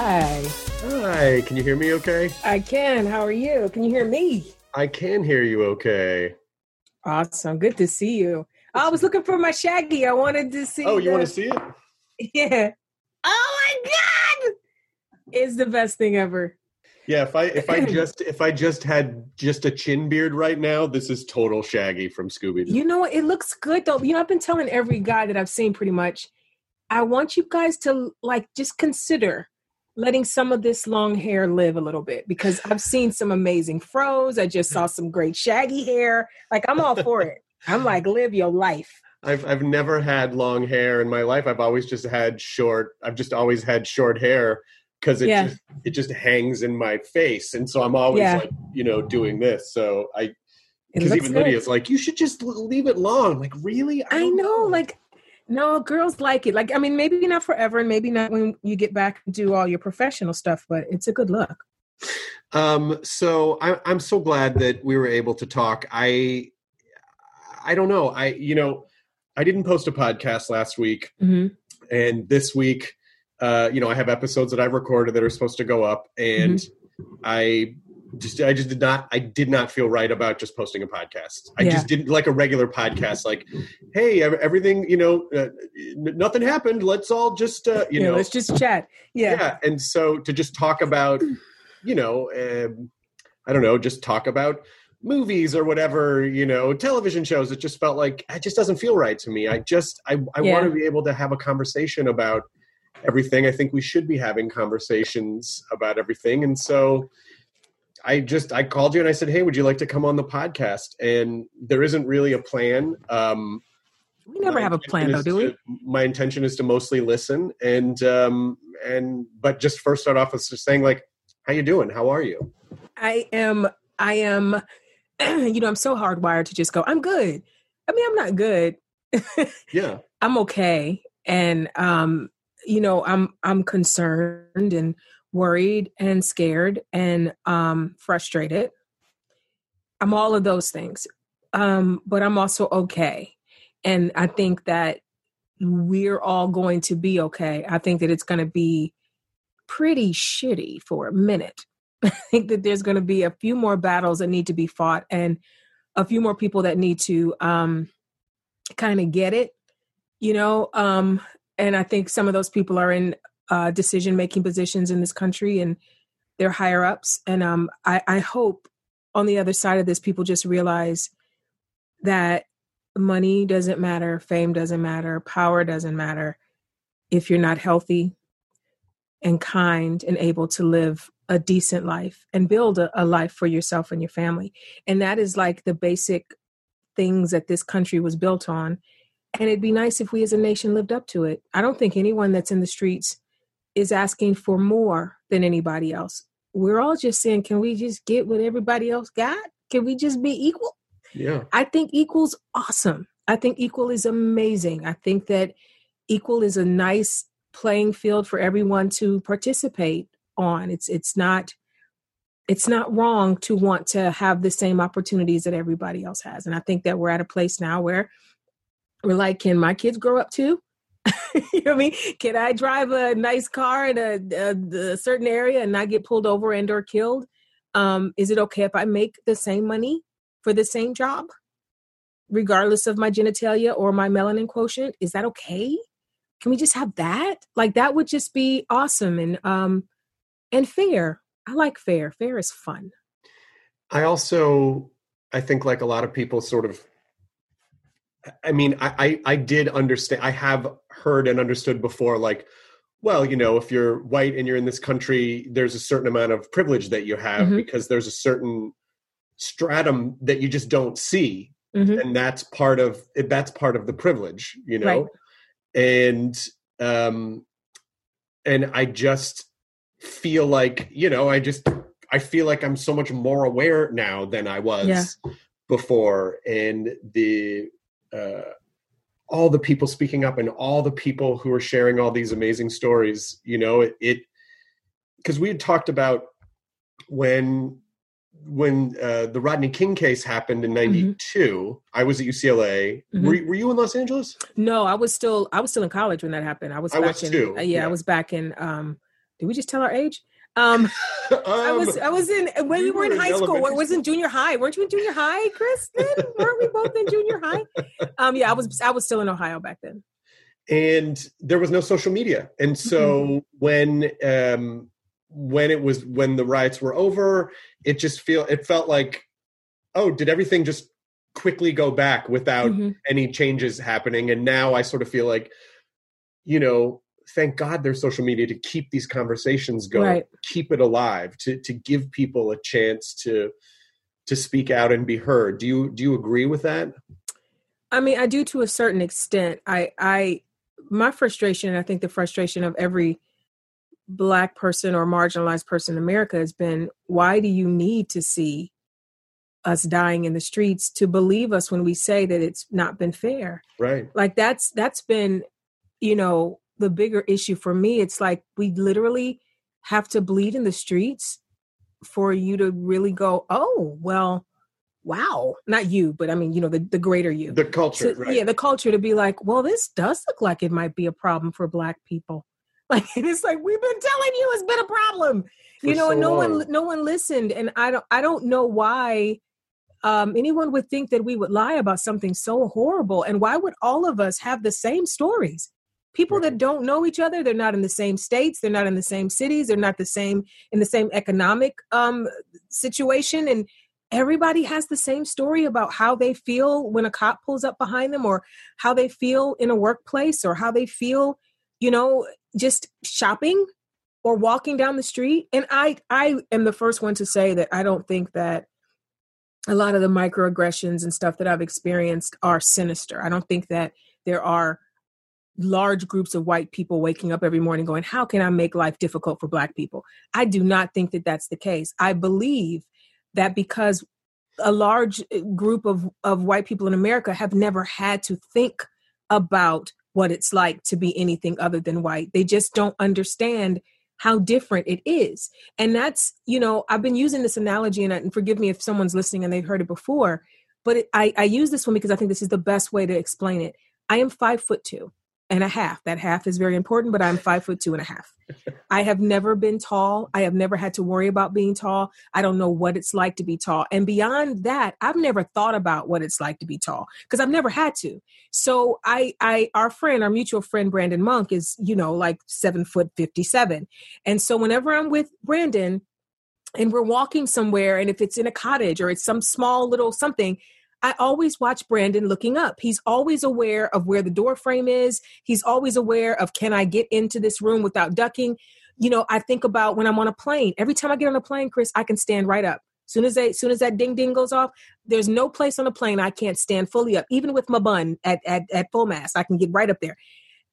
Hi, can you hear me okay? I can. How are you? Can you hear me? I can hear you okay. Awesome. Good to see you. I was looking for my Shaggy. I wanted to see you want to see it? Yeah. Oh my God! It's the best thing ever. Yeah, if I just had just a chin beard right now, this is total Shaggy from Scooby-Doo. You know, it looks good though. You know, I've been telling every guy that I've seen pretty much, I want you guys to like just consider letting some of this long hair live a little bit, because I've seen some amazing fros. I just saw some great shaggy hair. Like, I'm all for it. I'm like, live your life. I've never had long hair in my life. I've just always had short hair because it just hangs in my face. And so I'm always like, you know, doing this. So because even good. Lydia's like, you should just leave it long. Like, really? I know. Like, no, girls like it. Like, I mean, maybe not forever and maybe not when you get back and do all your professional stuff, but it's a good look. So I'm so glad that we were able to talk. I don't know. I didn't post a podcast last week, and this week, I have episodes that I've recorded that are supposed to go up, and I did not feel right about just posting a podcast. I just didn't like a regular podcast. Like, hey, everything, nothing happened. Let's all just, let's just chat. Yeah. And so to just talk about, just talk about movies or whatever, television shows. It just felt like it just doesn't feel right to me. I want to be able to have a conversation about everything. I think we should be having conversations about everything. And so I called you and I said, hey, would you like to come on the podcast? And there isn't really a plan. We never have a plan though, do we? My intention is to mostly listen but just first start off with just saying like, how you doing? How are you? I am, I'm so hardwired to just go, I'm good. I mean, I'm not good. Yeah. I'm okay. And, I'm concerned and worried and scared and frustrated. I'm all of those things. But I'm also okay. And I think that we're all going to be okay. I think that it's going to be pretty shitty for a minute. I think that there's going to be a few more battles that need to be fought and a few more people that need to kind of get it, and I think some of those people are in decision-making positions in this country and their higher ups. And I hope on the other side of this, people just realize that money doesn't matter. Fame doesn't matter. Power doesn't matter. If you're not healthy and kind and able to live a decent life and build a life for yourself and your family. And that is like the basic things that this country was built on. And it'd be nice if we as a nation lived up to it. I don't think anyone that's in the streets is asking for more than anybody else. We're all just saying, can we just get what everybody else got? Can we just be equal? Yeah. I think equal's awesome. I think equal is amazing. I think that equal is a nice playing field for everyone to participate on. It's not wrong to want to have the same opportunities that everybody else has. And I think that we're at a place now where we're like, can my kids grow up too? You know what I mean? Can I drive a nice car in a certain area and not get pulled over and or killed? Is it okay if I make the same money for the same job, regardless of my genitalia or my melanin quotient? Is that okay? Can we just have that? Like, that would just be awesome and fair. I like fair. Fair is fun. I think like a lot of people sort of, I mean, I did understand. I have heard and understood before, like, well, you know, if you're white and you're in this country, there's a certain amount of privilege that you have mm-hmm. because there's a certain stratum that you just don't see. Mm-hmm. And that's part of the privilege, you know? Right. And I just feel like, you know, I feel like I'm so much more aware now than I was before. And all the people speaking up and all the people who are sharing all these amazing stories, you know, because we had talked about when the Rodney King case happened in 92, mm-hmm. I was at UCLA. Mm-hmm. Were you in Los Angeles? No, I was still in college when that happened. I was too. Yeah, I was back in, did we just tell our age? You were in high school. I was in junior high. Weren't you in junior high, Chris? Weren't we both in junior high? Yeah, I was still in Ohio back then. And there was no social media. And so mm-hmm. when the riots were over, it felt like, oh, did everything just quickly go back without mm-hmm. any changes happening? And now I sort of feel like, you know, thank God there's social media to keep these conversations going, right. Keep it alive, to give people a chance to speak out and be heard. Do you agree with that? I mean, I do to a certain extent. My frustration, I think the frustration of every Black person or marginalized person in America has been, why do you need to see us dying in the streets to believe us when we say that it's not been fair? Right. Like that's been, you know, the bigger issue for me. It's like, we literally have to bleed in the streets for you to really go, oh, well, wow. Not you, but I mean, you know, the greater you. The culture, right? Yeah, the culture to be like, well, this does look like it might be a problem for Black people. Like, it's like, we've been telling you it's been a problem, you know, and no one listened. And I don't know why anyone would think that we would lie about something so horrible. And why would all of us have the same stories? People that don't know each other, they're not in the same states, they're not in the same cities, they're not in the same economic situation. And everybody has the same story about how they feel when a cop pulls up behind them, or how they feel in a workplace, or how they feel, you know, just shopping or walking down the street. And I am the first one to say that I don't think that a lot of the microaggressions and stuff that I've experienced are sinister. I don't think that there are large groups of white people waking up every morning going, how can I make life difficult for Black people? I do not think that that's the case. I believe that because a large group of white people in America have never had to think about what it's like to be anything other than white. They just don't understand how different it is. And that's, you know, I've been using this analogy, and forgive me if someone's listening and they've heard it before, but I use this one because I think this is the best way to explain it. I am 5'2.5". That half is very important, but I'm 5'2.5". I have never been tall. I have never had to worry about being tall. I don't know what it's like to be tall. And beyond that, I've never thought about what it's like to be tall because I've never had to. So our mutual friend, Brandon Monk, is, you know, like 7'57". And so whenever I'm with Brandon and we're walking somewhere, and if it's in a cottage or it's some small little something, I always watch Brandon looking up. He's always aware of where the door frame is. He's always aware of, can I get into this room without ducking? You know, I think about when I'm on a plane. Every time I get on a plane, Chris, I can stand right up. Soon as that ding ding goes off, there's no place on a plane I can't stand fully up. Even with my bun at full mast, I can get right up there.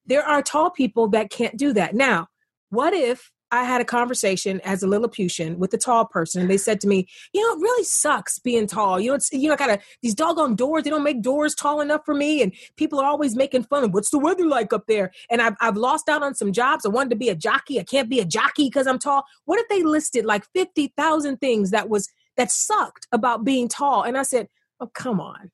There are tall people that can't do that. Now, what if I had a conversation as a Lilliputian with a tall person, and they said to me, you know, it really sucks being tall. You know, it's, you know, kind of these doggone doors, they don't make doors tall enough for me. And people are always making fun of what's the weather like up there. And I've lost out on some jobs. I wanted to be a jockey. I can't be a jockey because I'm tall. What if they listed like 50,000 things that sucked about being tall? And I said, oh, come on.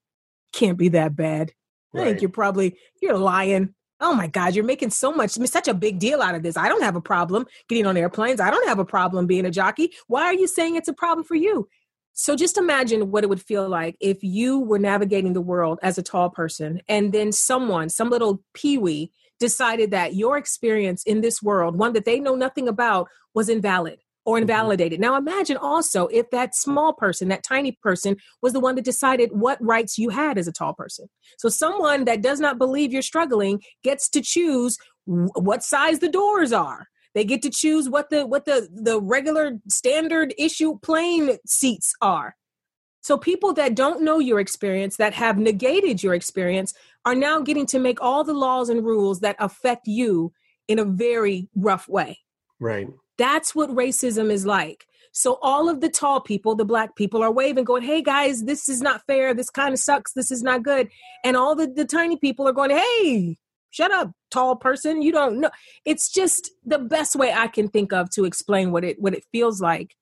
Can't be that bad. Right. I think you're lying. Oh my God, you're making such a big deal out of this. I don't have a problem getting on airplanes. I don't have a problem being a jockey. Why are you saying it's a problem for you? So just imagine what it would feel like if you were navigating the world as a tall person, and then some little peewee decided that your experience in this world, one that they know nothing about, was invalid or invalidated. Mm-hmm. Now imagine also if that small person, that tiny person, was the one that decided what rights you had as a tall person. So someone that does not believe you're struggling gets to choose what size the doors are. They get to choose what the regular standard issue plane seats are. So people that don't know your experience, that have negated your experience, are now getting to make all the laws and rules that affect you in a very rough way. Right. That's what racism is like. So all of the tall people, the Black people, are waving, going, hey, guys, this is not fair. This kind of sucks. This is not good. And all the tiny people are going, hey, shut up, tall person. You don't know. It's just the best way I can think of to explain what it feels like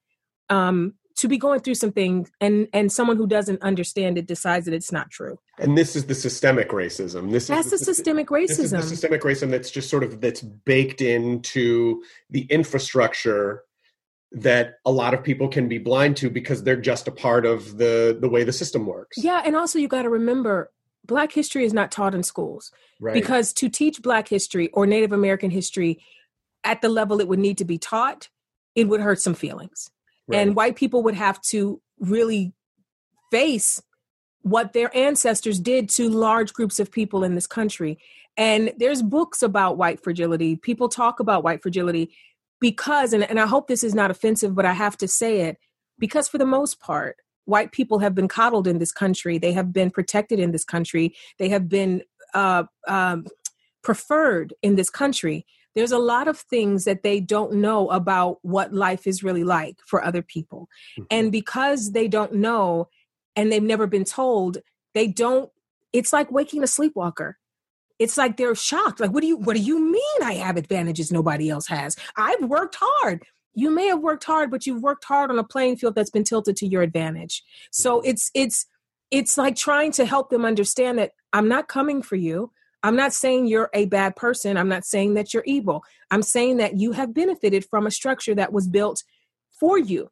to be going through something and someone who doesn't understand it decides that it's not true. And this is the systemic racism. This is the systemic racism that's just sort of that's baked into the infrastructure that a lot of people can be blind to because they're just a part of the way the system works. Yeah. And also you got to remember, Black history is not taught in schools. Right. Because to teach Black history or Native American history at the level it would need to be taught, it would hurt some feelings. Right. And white people would have to really face what their ancestors did to large groups of people in this country. And there's books about white fragility. People talk about white fragility because, and I hope this is not offensive, but I have to say it, because for the most part, white people have been coddled in this country. They have been protected in this country. They have been preferred in this country. There's a lot of things that they don't know about what life is really like for other people. Mm-hmm. And because they don't know and they've never been told, it's like waking a sleepwalker. It's like they're shocked. Like, what do you mean I have advantages nobody else has? I've worked hard. You may have worked hard, but you've worked hard on a playing field that's been tilted to your advantage. So it's like trying to help them understand that I'm not coming for you. I'm not saying you're a bad person. I'm not saying that you're evil. I'm saying that you have benefited from a structure that was built for you.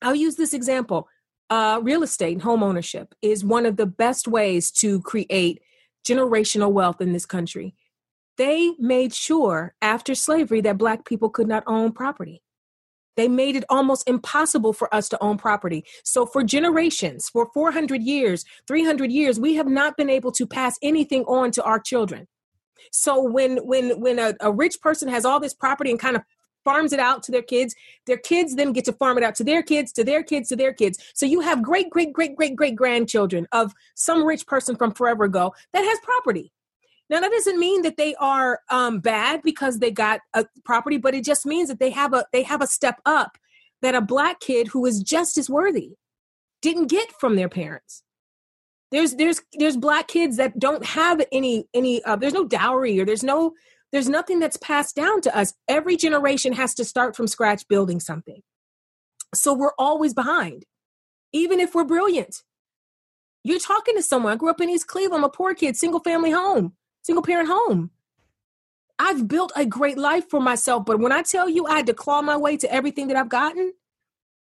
I'll use this example. Real estate and home ownership is one of the best ways to create generational wealth in this country. They made sure after slavery that Black people could not own property. They made it almost impossible for us to own property. So for generations, for 400 years, 300 years, we have not been able to pass anything on to our children. So when a rich person has all this property and kind of farms it out to their kids then get to farm it out to their kids, to their kids, to their kids. So you have great, great, great, great, great grandchildren of some rich person from forever ago that has property. Now, that doesn't mean that they are bad because they got a property, but it just means that they have a step up that a Black kid who is just as worthy didn't get from their parents. There's Black kids that don't have any there's no dowry or there's nothing that's passed down to us. Every generation has to start from scratch building something. So we're always behind, even if we're brilliant. You're talking to someone. I grew up in East Cleveland. I'm a poor kid, single parent home. I've built a great life for myself, but when I tell you I had to claw my way to everything that I've gotten.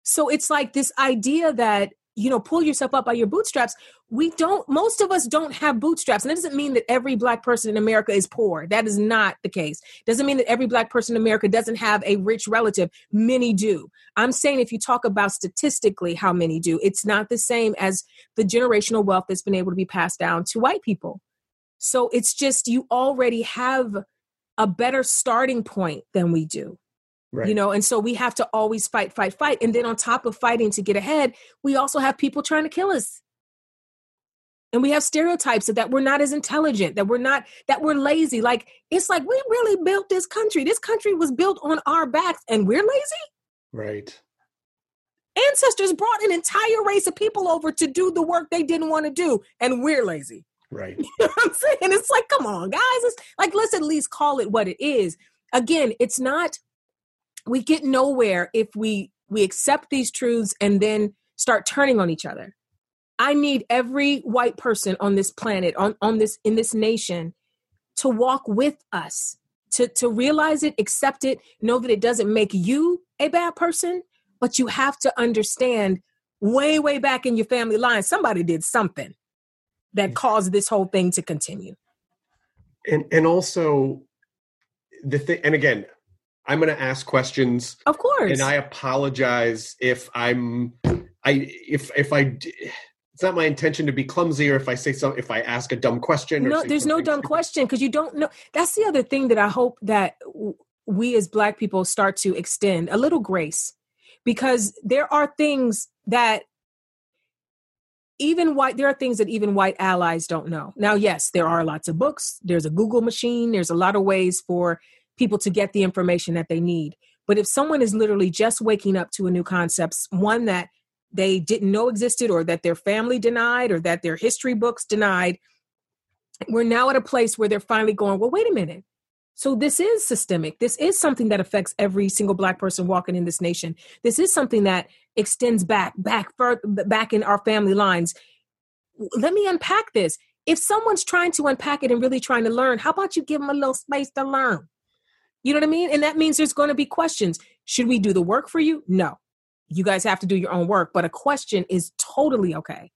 So it's like this idea that, you know, pull yourself up by your bootstraps. Most of us don't have bootstraps. And that doesn't mean that every Black person in America is poor. That is not the case. Doesn't mean that every Black person in America doesn't have a rich relative. Many do. I'm saying if you talk about statistically how many do, it's not the same as the generational wealth that's been able to be passed down to white people. So it's just, you already have a better starting point than we do, right. You know? And so we have to always fight, fight, fight. And then on top of fighting to get ahead, we also have people trying to kill us. And we have stereotypes of that we're not as intelligent, that we're not, that we're lazy. Like, it's like, we really built this country. This country was built on our backs and we're lazy. Right. Ancestors brought an entire race of people over to do the work they didn't want to do. And we're lazy. Right. You know what I'm saying? It's like, come on, guys. It's like, let's at least call it what it is. Again, it's not, we get nowhere if we accept these truths and then start turning on each other. I need every white person on this planet, in this nation, to walk with us, to realize it, accept it, know that it doesn't make you a bad person, but you have to understand way, way back in your family line, somebody did something that caused this whole thing to continue. And also the thing, and again, I'm going to ask questions, of course, and I apologize if I. It's not my intention to be clumsy, or if I say something, if I ask a dumb question. No, there's no dumb question, because you don't know. That's the other thing that I hope that we as Black people start to extend a little grace, because there are things that even white allies don't know. Now, yes, there are lots of books. There's a Google machine. There's a lot of ways for people to get the information that they need. But if someone is literally just waking up to a new concept, one that they didn't know existed, or that their family denied, or that their history books denied, we're now at a place where they're finally going, well, wait a minute. So this is systemic. This is something that affects every single Black person walking in this nation. This is something that extends back in our family lines. Let me unpack this. If someone's trying to unpack it and really trying to learn, how about you give them a little space to learn? You know what I mean? And that means there's going to be questions. Should we do the work for you? No. You guys have to do your own work, but a question is totally okay.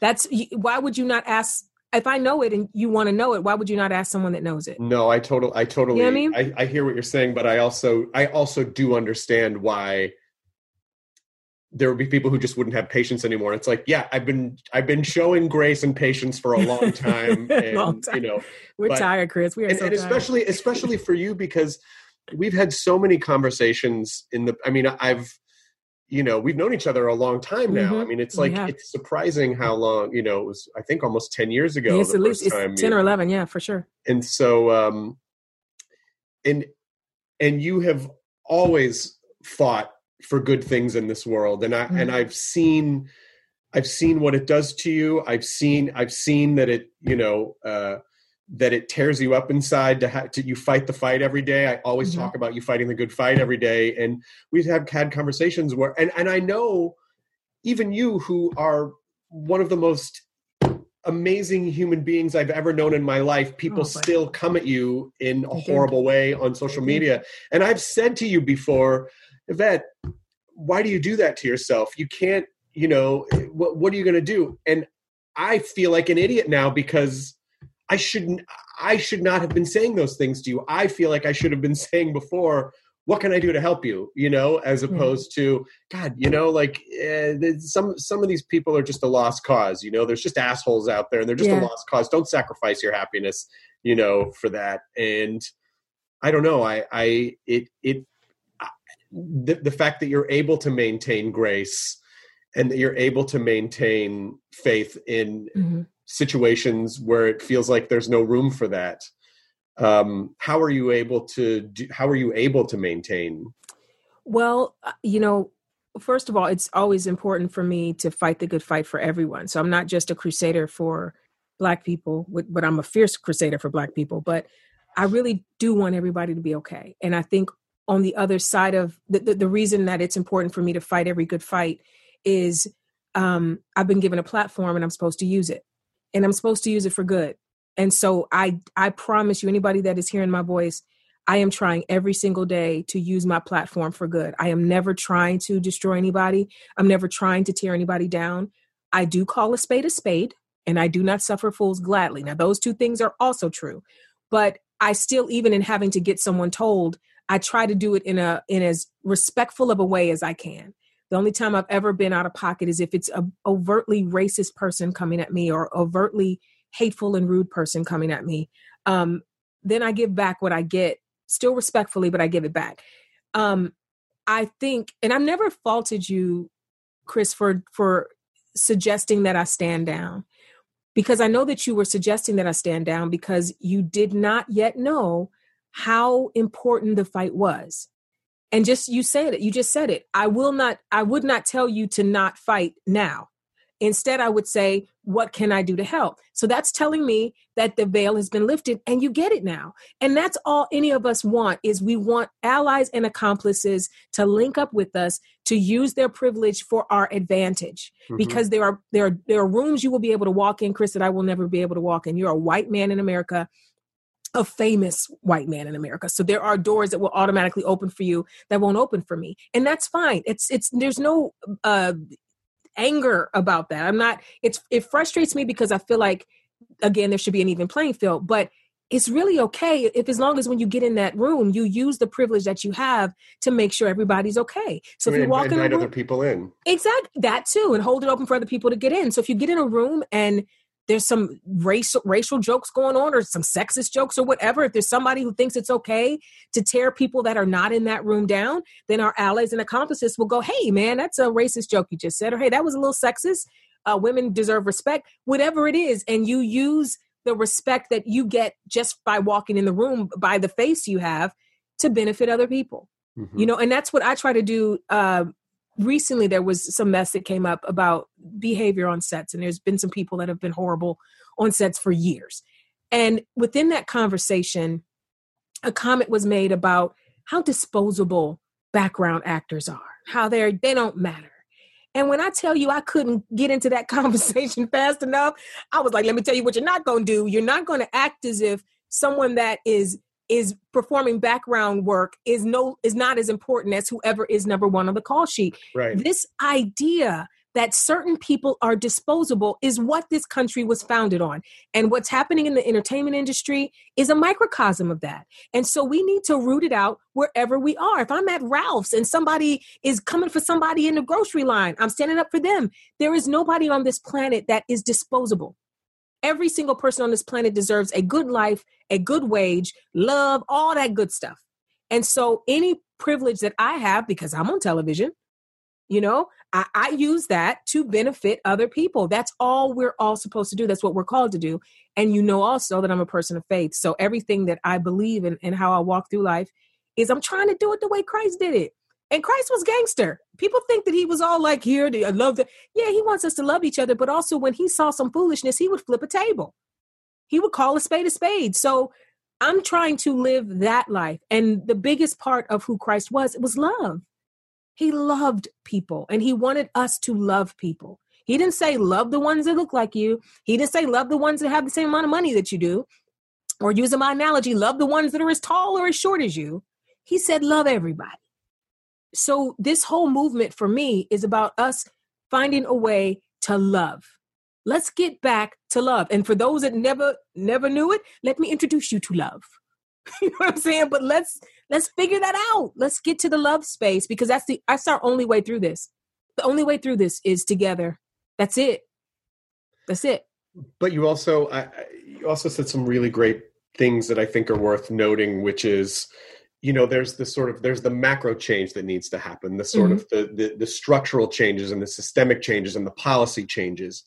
That's why would you not ask, if I know it and you want to know it, why would you not ask someone that knows it? No, I totally, you know what I mean? I hear what you're saying, but I also do understand why there would be people who just wouldn't have patience anymore. It's like, yeah, I've been showing grace and patience for a long time. And, long time. You know, we're tired, Chris. We are so tired. And especially for you, because we've had so many conversations we've known each other a long time now. Mm-hmm. I mean, it's like, it's surprising how long, you know, it was, I think almost 10 years ago. Yes, at least it's 10 or 11. Yeah, for sure. And so, and you have always fought for good things in this world. And I've seen what it does to you. I've seen that it, you know, that it tears you up inside to you fight the fight every day. I always talk about you fighting the good fight every day. And we've had conversations where, and I know even you, who are one of the most amazing human beings I've ever known in my life, people still come at you in a horrible way on social media. And I've said to you before, Yvette, why do you do that to yourself? You can't, you know, what are you going to do? And I feel like an idiot now, because I should not have been saying those things to you. I feel like I should have been saying before, what can I do to help you? You know, as opposed to, God, you know, like some of these people are just a lost cause. You know, there's just assholes out there, and they're just a lost cause. Don't sacrifice your happiness, you know, for that. And I don't know. The fact that you're able to maintain grace and that you're able to maintain faith in situations where it feels like there's no room for that. How are you able to maintain? Well, you know, first of all, it's always important for me to fight the good fight for everyone. So I'm not just a crusader for Black people, but I'm a fierce crusader for Black people, but I really do want everybody to be okay. And I think on the other side of the reason that it's important for me to fight every good fight is I've been given a platform and I'm supposed to use it. And I'm supposed to use it for good. And so I promise you, anybody that is hearing my voice, I am trying every single day to use my platform for good. I am never trying to destroy anybody. I'm never trying to tear anybody down. I do call a spade, and I do not suffer fools gladly. Now, those two things are also true. But I still, even in having to get someone told, I try to do it in as respectful of a way as I can. The only time I've ever been out of pocket is if it's a overtly racist person coming at me, or overtly hateful and rude person coming at me. Then I give back what I get, still respectfully, but I give it back. I think, and I've never faulted you, Chris, for suggesting that I stand down. Because I know that you were suggesting that I stand down because you did not yet know how important the fight was. And just, you said it, you just said it. I would not tell you to not fight now. Instead, I would say, what can I do to help? So that's telling me that the veil has been lifted and you get it now. And that's all any of us want, is we want allies and accomplices to link up with us to use their privilege for our advantage. Mm-hmm. Because there are rooms you will be able to walk in, Chris, that I will never be able to walk in. You're a white man in America, a famous white man in America. So there are doors that will automatically open for you that won't open for me. And that's fine. There's no anger about that. It frustrates me because I feel like, again, there should be an even playing field, but it's really okay if, as long as when you get in that room, you use the privilege that you have to make sure everybody's okay. So if you walk in a room, other people in. Exactly. That too. And hold it open for other people to get in. So if you get in a room and there's some racial jokes going on or some sexist jokes or whatever, if there's somebody who thinks it's okay to tear people that are not in that room down, then our allies and accomplices will go, hey, man, that's a racist joke you just said. Or, hey, that was a little sexist. Women deserve respect, whatever it is. And you use the respect that you get just by walking in the room, by the face you have, to benefit other people. Mm-hmm. You know, and that's what I try to do. Recently, there was some mess that came up about behavior on sets, and there's been some people that have been horrible on sets for years. And within that conversation, a comment was made about how disposable background actors are, how they don't matter. And when I tell you I couldn't get into that conversation fast enough, I was like, let me tell you what you're not going to do. You're not going to act as if someone that is performing background work is not as important as whoever is number one on the call sheet. Right. This idea that certain people are disposable is what this country was founded on. And what's happening in the entertainment industry is a microcosm of that. And so we need to root it out wherever we are. If I'm at Ralph's and somebody is coming for somebody in the grocery line, I'm standing up for them. There is nobody on this planet that is disposable. Every single person on this planet deserves a good life, a good wage, love, all that good stuff. And so any privilege that I have, because I'm on television, you know, I use that to benefit other people. That's all we're all supposed to do. That's what we're called to do. And you know also that I'm a person of faith. So everything that I believe in and how I walk through life is I'm trying to do it the way Christ did it. And Christ was gangster. People think that he was all like, here, I love that. Yeah, he wants us to love each other. But also when he saw some foolishness, he would flip a table. He would call a spade a spade. So I'm trying to live that life. And the biggest part of who Christ was love. He loved people and he wanted us to love people. He didn't say love the ones that look like you. He didn't say love the ones that have the same amount of money that you do. Or using my analogy, love the ones that are as tall or as short as you. He said, love everybody. So this whole movement for me is about us finding a way to love. Let's get back to love. And for those that never knew it, let me introduce you to love. You know what I'm saying? But let's figure that out. Let's get to the love space, because that's our only way through this. The only way through this is together. That's it. That's it. But you also said some really great things that I think are worth noting, which is, you know, there's the macro change that needs to happen, the sort mm-hmm. of the structural changes and the systemic changes and the policy changes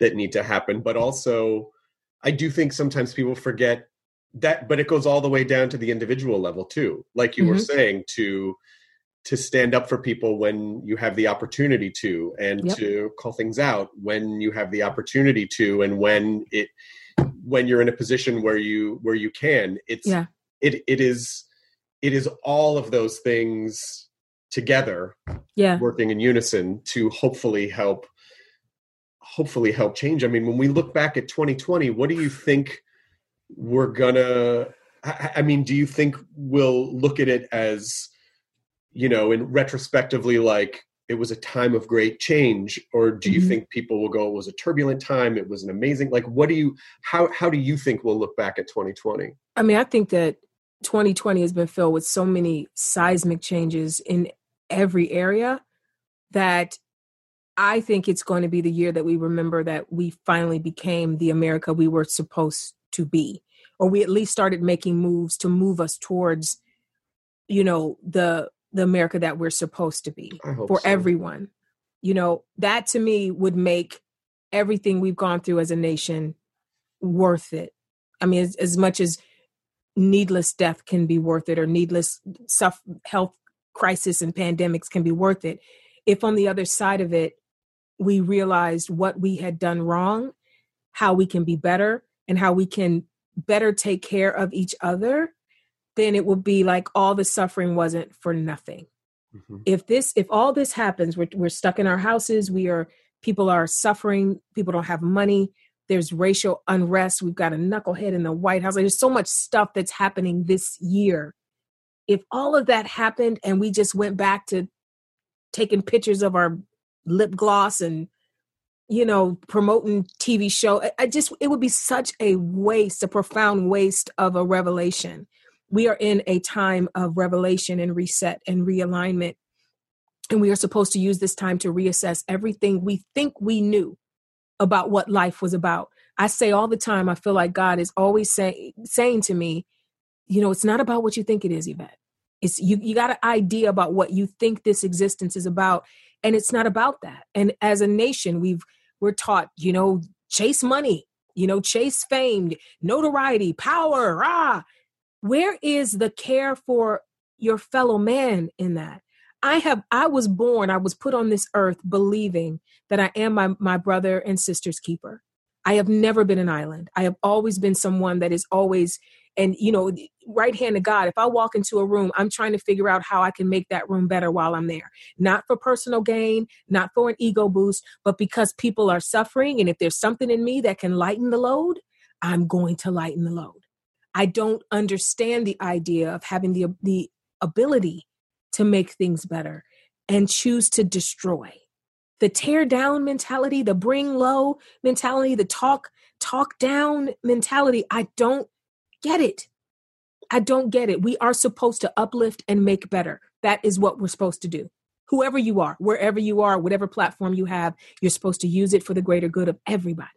that need to happen. But also, I do think sometimes people forget that, but it goes all the way down to the individual level too. Like you mm-hmm. were saying, to stand up for people when you have the opportunity to, and yep. to call things out when you have the opportunity to, and when you're in a position where you can. It's yeah. It is all of those things together, yeah. working in unison to hopefully help change. I mean, when we look back at 2020, what do you think we're gonna, I mean, do you think we'll look at it as, you know, in retrospectively, like it was a time of great change, or do you mm-hmm. think people will go, it was a turbulent time, it was an amazing, like, how do you think we'll look back at 2020? I mean, I think that 2020 has been filled with so many seismic changes in every area that I think it's going to be the year that we remember that we finally became the America we were supposed to be, or we at least started making moves to move us towards, you know, the America that we're supposed to be for everyone. You know, that to me would make everything we've gone through as a nation worth it. I mean, as much as needless death can be worth it, or needless health crisis and pandemics can be worth it, if on the other side of it, we realized what we had done wrong, how we can be better, and how we can better take care of each other, then it would be like all the suffering wasn't for nothing. Mm-hmm. If all this happens, we're stuck in our houses, people are suffering, people don't have money, there's racial unrest, we've got a knucklehead in the White House, like, there's so much stuff that's happening this year. If all of that happened and we just went back to taking pictures of our lip gloss and, promoting TV show, it would be such a waste, a profound waste of a revelation. We are in a time of revelation and reset and realignment. And we are supposed to use this time to reassess everything we think we knew about what life was about. I say all the time, I feel like God is always saying to me, it's not about what you think it is, Yvette. It's you got an idea about what you think this existence is about, and it's not about that. And as a nation, we're taught, chase money, chase fame, notoriety, power. Where is the care for your fellow man in that? I was put on this earth believing that I am my brother and sister's keeper. I have never been an island. I have always been someone that is always, and right hand of God, if I walk into a room, I'm trying to figure out how I can make that room better while I'm there. Not for personal gain, not for an ego boost, but because people are suffering. And if there's something in me that can lighten the load, I'm going to lighten the load. I don't understand the idea of having the ability to make things better and choose to destroy. The tear down mentality, the bring low mentality, the talk down mentality. I don't get it. I don't get it. We are supposed to uplift and make better. That is what we're supposed to do. Whoever you are, wherever you are, whatever platform you have, you're supposed to use it for the greater good of everybody.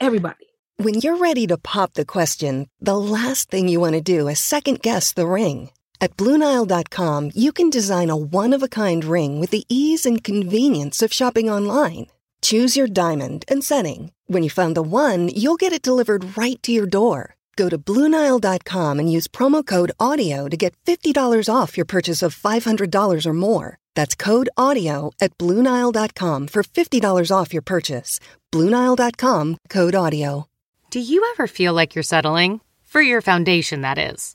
Everybody. When you're ready to pop the question, the last thing you want to do is second guess the ring. At BlueNile.com, you can design a one-of-a-kind ring with the ease and convenience of shopping online. Choose your diamond and setting. When you find the one, you'll get it delivered right to your door. Go to BlueNile.com and use promo code AUDIO to get $50 off your purchase of $500 or more. That's code AUDIO at BlueNile.com for $50 off your purchase. BlueNile.com, code AUDIO. Do you ever feel like you're settling? For your foundation, that is.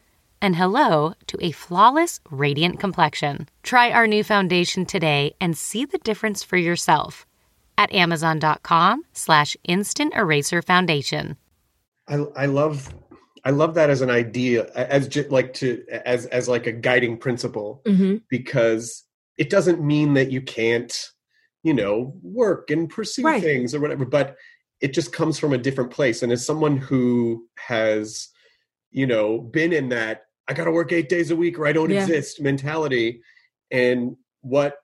and hello to a flawless, radiant complexion. Try our new foundation today and see the difference for yourself at Amazon.com/Instant Eraser Foundation. I love that as an idea, as a guiding principle, mm-hmm. because it doesn't mean that you can't, work and pursue right. things or whatever, but it just comes from a different place. And as someone who has, been in that, I got to work 8 days a week or I don't exist mentality. And what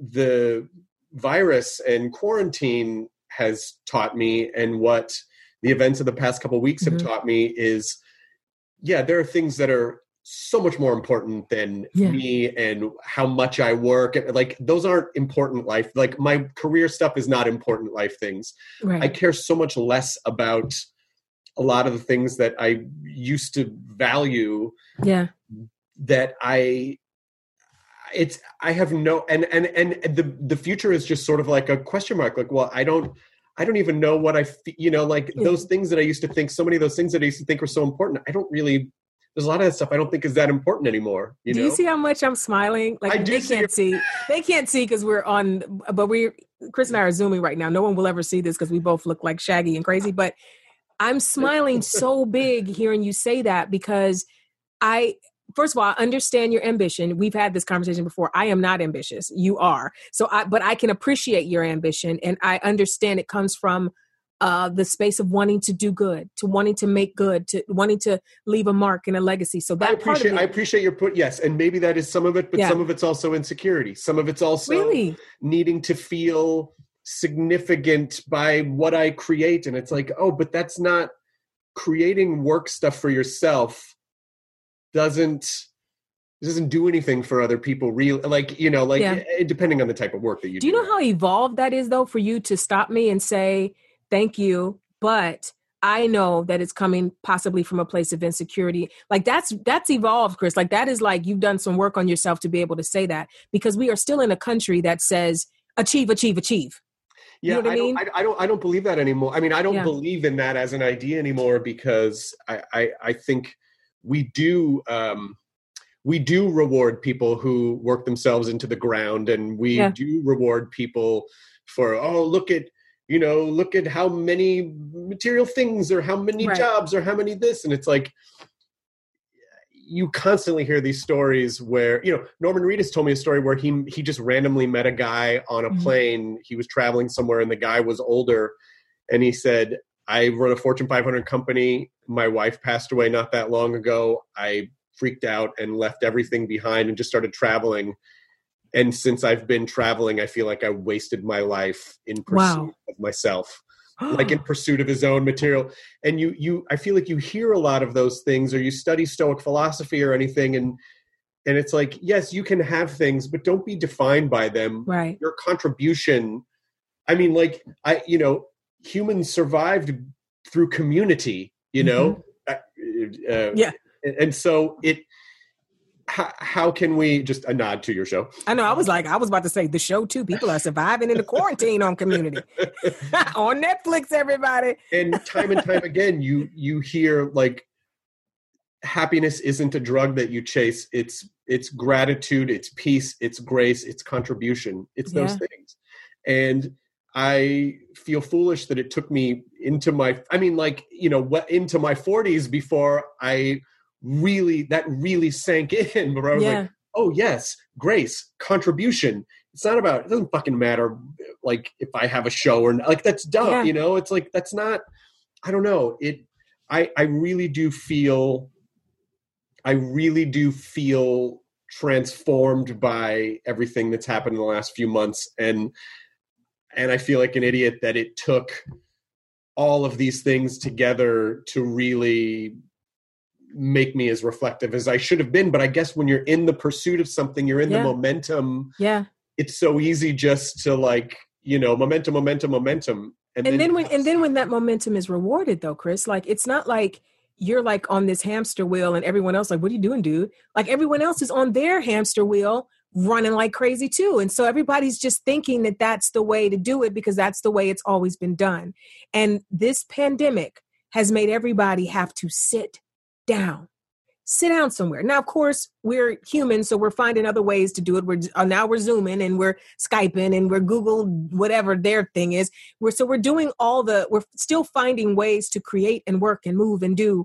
the virus and quarantine has taught me and what the events of the past couple of weeks have mm-hmm. taught me is, there are things that are so much more important than me and how much I work. Like, those aren't important life. Like, my career stuff is not important life things. Right. I care so much less about a lot of the things that I used to value that the future is just sort of like a question mark. Like, well, I don't even know what those things that I used to think, so many of those things that I used to think were so important. There's a lot of that stuff I don't think is that important anymore. Do you see how much I'm smiling? Like, they can't see because we're on, but Chris and I are Zooming right now. No one will ever see this because we both look like Shaggy and crazy, but I'm smiling so big hearing you say that because first of all, I understand your ambition. We've had this conversation before. I am not ambitious. You are. But I can appreciate your ambition, and I understand it comes from the space of wanting to do good, to wanting to make good, to wanting to leave a mark and a legacy. So that I appreciate your put. Yes. And maybe that is some of it, but some of it's also insecurity. Some of it's also needing to feel significant by what I create. And it's like, oh, but that's not creating work stuff for yourself. Doesn't do anything for other people, really. Depending on the type of work that you do. Do you know how evolved that is, though, for you to stop me and say, thank you, but I know that it's coming possibly from a place of insecurity. Like that's evolved, Chris. Like that is like, you've done some work on yourself to be able to say that, because we are still in a country that says achieve, achieve, achieve. Yeah, you know what I mean? I don't believe that anymore. I mean, I don't believe in that as an idea anymore, because I think we do reward people who work themselves into the ground, and we do reward people for, look at how many material things or how many jobs or how many this. And it's like, you constantly hear these stories where, Norman Reedus told me a story where he just randomly met a guy on a plane. He was traveling somewhere and the guy was older, and he said, I run a Fortune 500 company. My wife passed away not that long ago. I freaked out and left everything behind and just started traveling. And since I've been traveling, I feel like I wasted my life in pursuit of myself, like in pursuit of his own material. And I feel like you hear a lot of those things, or you study Stoic philosophy or anything. And it's like, yes, you can have things, but don't be defined by them. Right. Your contribution. I mean, humans survived through community, And so how can we, just a nod to your show? I know. I was about to say the show too. People are surviving in the quarantine on Community on Netflix, everybody. And time again, you hear like happiness isn't a drug that you chase. It's gratitude, it's peace, it's grace, it's contribution. It's those things. And I feel foolish that it took me into my 40s before I really sank in, where I was like, oh yes, grace, contribution. It doesn't fucking matter. Like if I have a show or not, like that's dumb, it's like, that's not, I don't know. I really do feel transformed by everything that's happened in the last few months. And I feel like an idiot that it took all of these things together to really make me as reflective as I should have been. But I guess when you're in the pursuit of something, you're in the momentum. Yeah. It's so easy just to momentum. And then when that momentum is rewarded though, Chris, like it's not like you're like on this hamster wheel and everyone else like, what are you doing, dude? Like everyone else is on their hamster wheel running like crazy too. And so everybody's just thinking that that's the way to do it because that's the way it's always been done. And this pandemic has made everybody have to sit down somewhere. Now, of course, we're human, so we're finding other ways to do it. We're Zooming and we're Skyping and we're Google, whatever their thing is. We're still finding ways to create and work and move and do,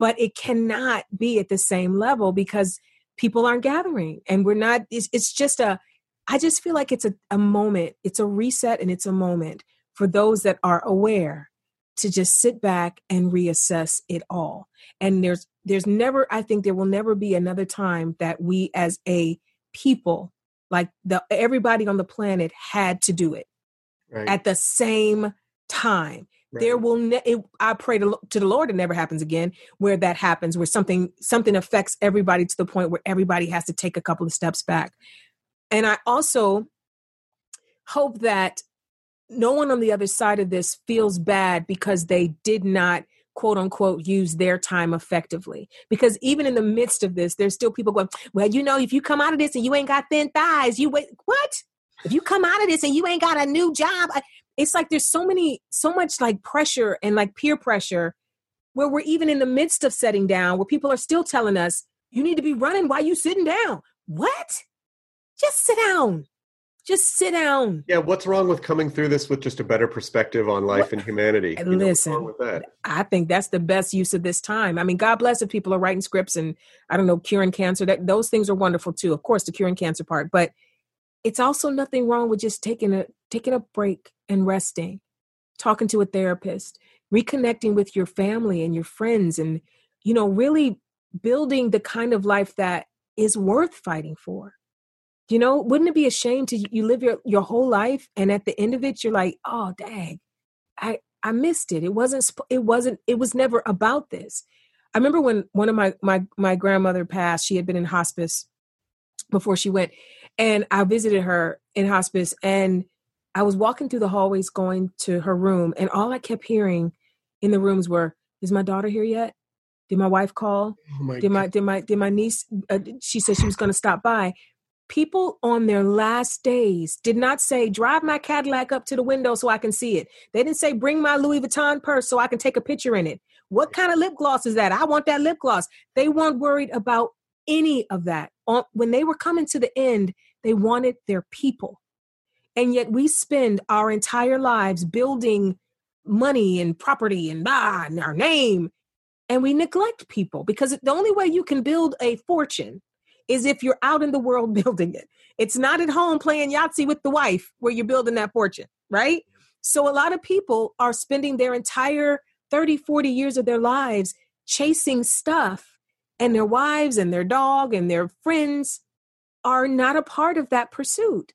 but it cannot be at the same level because people aren't gathering and we're not, I just feel like it's a moment, it's a reset and it's a moment for those that are aware to just sit back and reassess it all. And I think there will never be another time that we as a people, like everybody on the planet had to do it at the same time. Right. I pray to the Lord it never happens again, where that happens, where something affects everybody to the point where everybody has to take a couple of steps back. And I also hope that no one on the other side of this feels bad because they did not, quote unquote, use their time effectively. Because even in the midst of this, there's still people going, well, if you come out of this and you ain't got thin thighs, what? If you come out of this and you ain't got a new job... It's like there's so much like pressure and like peer pressure where we're even in the midst of setting down, where people are still telling us, you need to be running while you sitting down. What? Just sit down. Just sit down. Yeah. What's wrong with coming through this with just a better perspective on life and humanity? Listen, what's wrong with that? I think that's the best use of this time. I mean, God bless if people are writing scripts and I don't know, curing cancer, those things are wonderful too. Of course, the curing cancer part, but it's also nothing wrong with just taking a break and resting talking to a therapist, reconnecting with your family and your friends, and, you know, really building the kind of life that is worth fighting for. You know, wouldn't it be a shame to you live your whole life and at the end of it, you're like, oh, dang, I missed it. It was never about this. I remember when one of my grandmother passed, she had been in hospice before she went, and I visited her in hospice, and I was walking through the hallways going to her room, and all I kept hearing in the rooms were, is my daughter here yet? Did my wife call? Oh my did my niece, she said she was going to stop by. People on their last days did not say, drive my Cadillac up to the window so I can see it. They didn't say, bring my Louis Vuitton purse so I can take a picture in it. What kind of lip gloss is that? I want that lip gloss. They weren't worried about any of that. When they were coming to the end, they wanted their people. And yet we spend our entire lives building money and property and our name. And we neglect people, because the only way you can build a fortune is if you're out in the world building it. It's not at home playing Yahtzee with the wife where you're building that fortune, right? So a lot of people are spending their entire 30, 40 years of their lives chasing stuff, and their wives and their dog and their friends are not a part of that pursuit.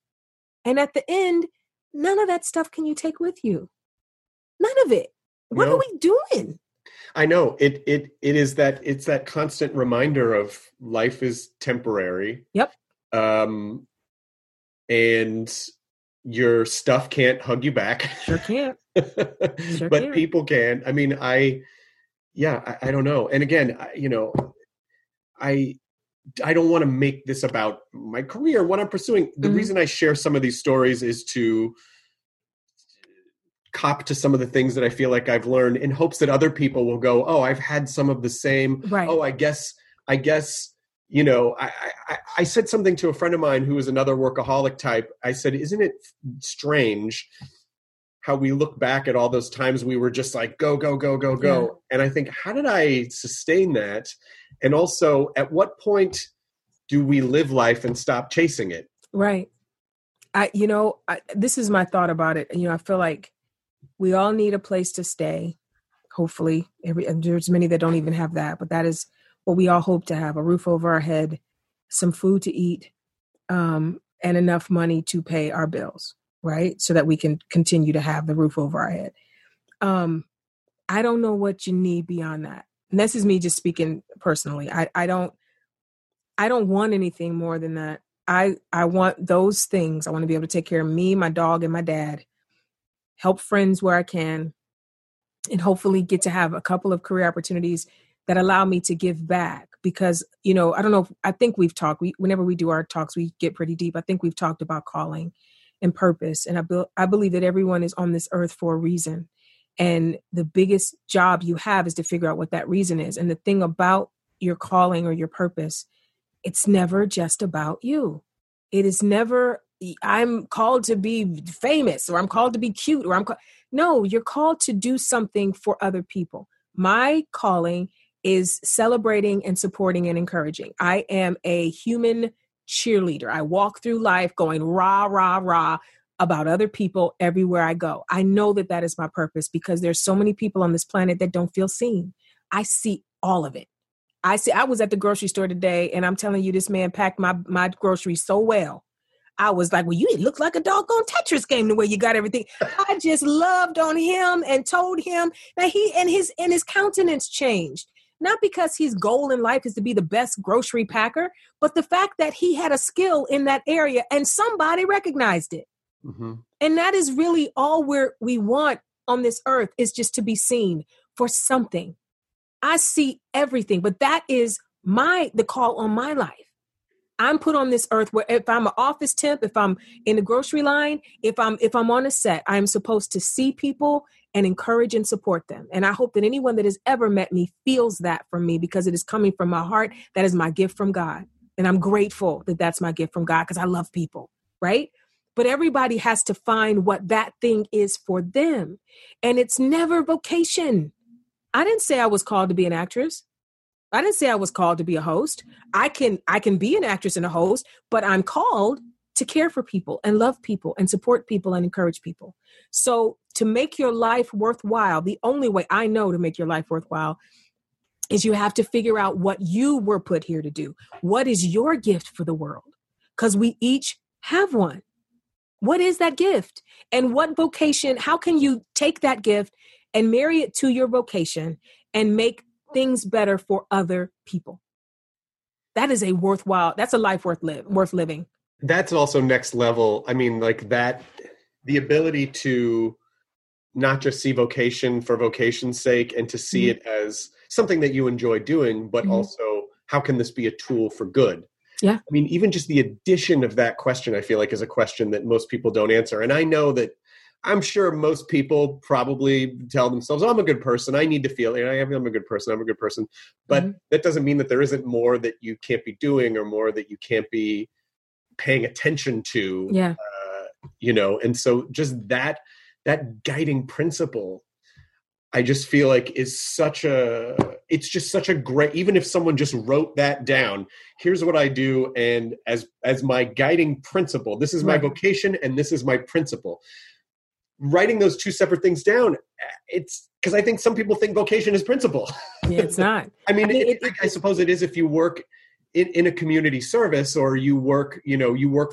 And at the end, none of that stuff can you take with you. None of it. What are we doing? I know it is that, it's that constant reminder of life is temporary. Yep. And your stuff can't hug you back. Sure can't. Sure but can. People can. I mean, I don't know. And again, I don't want to make this about my career, what I'm pursuing. The reason I share some of these stories is to cop to some of the things that I feel like I've learned, in hopes that other people will go, oh, I've had some of the same. Right. Oh, I guess, you know, I said something to a friend of mine who is another workaholic type. I said, isn't it strange how we look back at all those times we were just like, go, go, go, go, go. Yeah. And I think, how did I sustain that? And also, at what point do we live life and stop chasing it? Right. This is my thought about it. You know, I feel like we all need a place to stay, hopefully. And there's many that don't even have that, but that is what we all hope to have: a roof over our head, some food to eat, and enough money to pay our bills, right? So that we can continue to have the roof over our head. I don't know what you need beyond that. And this is me just speaking personally. I don't want anything more than that. I want those things. I want to be able to take care of me, my dog, and my dad, help friends where I can, and hopefully get to have a couple of career opportunities that allow me to give back. Because, you know, I don't know, I think we've talked, whenever we do our talks, we get pretty deep. I think we've talked about calling and purpose. And I believe that everyone is on this earth for a reason. And the biggest job you have is to figure out what that reason is. And the thing about your calling or your purpose, it's never just about you. It is never, I'm called to be famous, or I'm called to be cute, or no, you're called to do something for other people. My calling is celebrating and supporting and encouraging. I am a human cheerleader. I walk through life going rah, rah, rah about other people everywhere I go. I know that that is my purpose, because there's so many people on this planet that don't feel seen. I see all of it. I was at the grocery store today, and I'm telling you, this man packed my groceries so well. I was like, well, you look like a doggone Tetris game the way you got everything. I just loved on him and told him that his countenance changed. Not because his goal in life is to be the best grocery packer, but the fact that he had a skill in that area and somebody recognized it. Mm-hmm. And that is really all we want on this earth, is just to be seen for something. I see everything, but that is the call on my life. I'm put on this earth where, if I'm an office temp, if I'm in the grocery line, if I'm on a set, I'm supposed to see people and encourage and support them. And I hope that anyone that has ever met me feels that from me, because it is coming from my heart. That is my gift from God. And I'm grateful that that's my gift from God, because I love people, right? But everybody has to find what that thing is for them. And it's never vocation. I didn't say I was called to be an actress. I didn't say I was called to be a host. I can be an actress and a host, but I'm called to care for people and love people and support people and encourage people. So to make your life worthwhile, the only way I know to make your life worthwhile is you have to figure out what you were put here to do. What is your gift for the world? Because we each have one. What is that gift? And what vocation, how can you take that gift and marry it to your vocation and make things better for other people? That is a worthwhile, that's a life worth living. That's also next level. I mean, like that, the ability to not just see vocation for vocation's sake and to see mm-hmm. it as something that you enjoy doing, but mm-hmm. also how can this be a tool for good? Yeah. I mean, even just the addition of that question, I feel like is a question that most people don't answer. And I know that I'm sure most people probably tell themselves, oh, I'm a good person. I need to feel it. I'm a good person. I'm a good person. But mm-hmm. that doesn't mean that there isn't more that you can't be doing or more that you can't be paying attention to, you know? And so just that guiding principle, I just feel like it's just such a great, even if someone just wrote that down, here's what I do. And as my guiding principle, this is my vocation and this is my principle. Writing those two separate things down, it's because I think some people think vocation is principle. Yeah, it's not. I mean, I suppose it is if you work in a community service or you work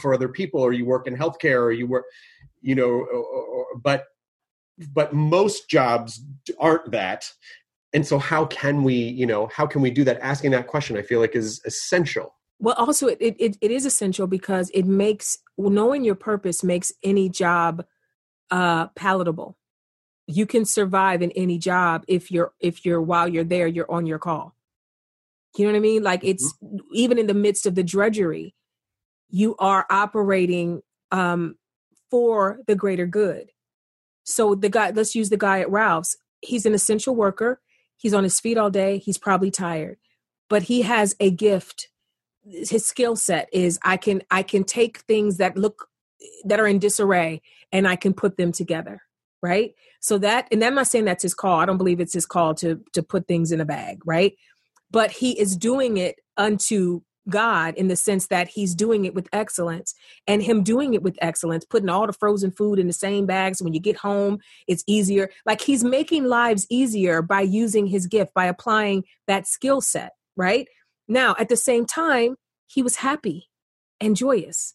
for other people or you work in healthcare or you work, you know, but most jobs aren't that. And so how can we do that? Asking that question, I feel like is essential. Well, also it is essential because it makes, knowing your purpose makes any job palatable. You can survive in any job if you're while you're there, you're on your call. You know what I mean? Like it's mm-hmm. even in the midst of the drudgery, you are operating for the greater good. So the guy, let's use the guy at Ralph's. He's an essential worker. He's on his feet all day. He's probably tired, but he has a gift. His skill set is I can take things that are in disarray and I can put them together. Right. So that, and I'm not saying that's his call. I don't believe it's his call to put things in a bag. Right. But he is doing it unto God in the sense that he's doing it with excellence, and him doing it with excellence, putting all the frozen food in the same bags. When you get home, it's easier. Like he's making lives easier by using his gift, by applying that skill set. Right now, at the same time, he was happy and joyous.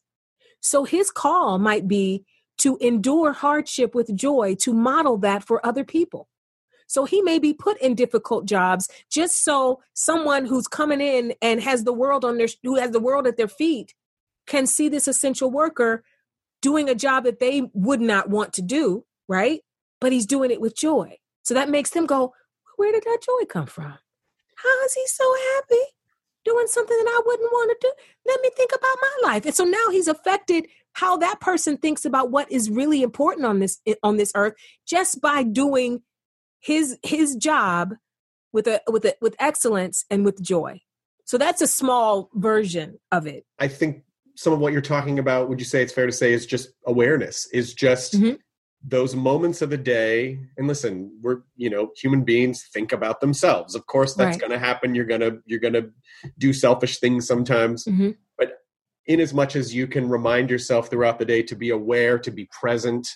So his call might be to endure hardship with joy, to model that for other people. So he may be put in difficult jobs just so someone who's coming in and who has the world at their feet can see this essential worker doing a job that they would not want to do, right? But he's doing it with joy. So that makes them go, where did that joy come from? How is he so happy doing something that I wouldn't want to do? Let me think about my life. And so now he's affected how that person thinks about what is really important on this earth just by doing his job with excellence and with joy. So that's a small version of it. I think some of what you're talking about, would you say it's fair to say is just awareness, is just mm-hmm. those moments of the day. And listen, we're, you know, human beings think about themselves. Of course that's right. going to happen. You're going to do selfish things sometimes, mm-hmm. but in as much as you can remind yourself throughout the day to be aware, to be present,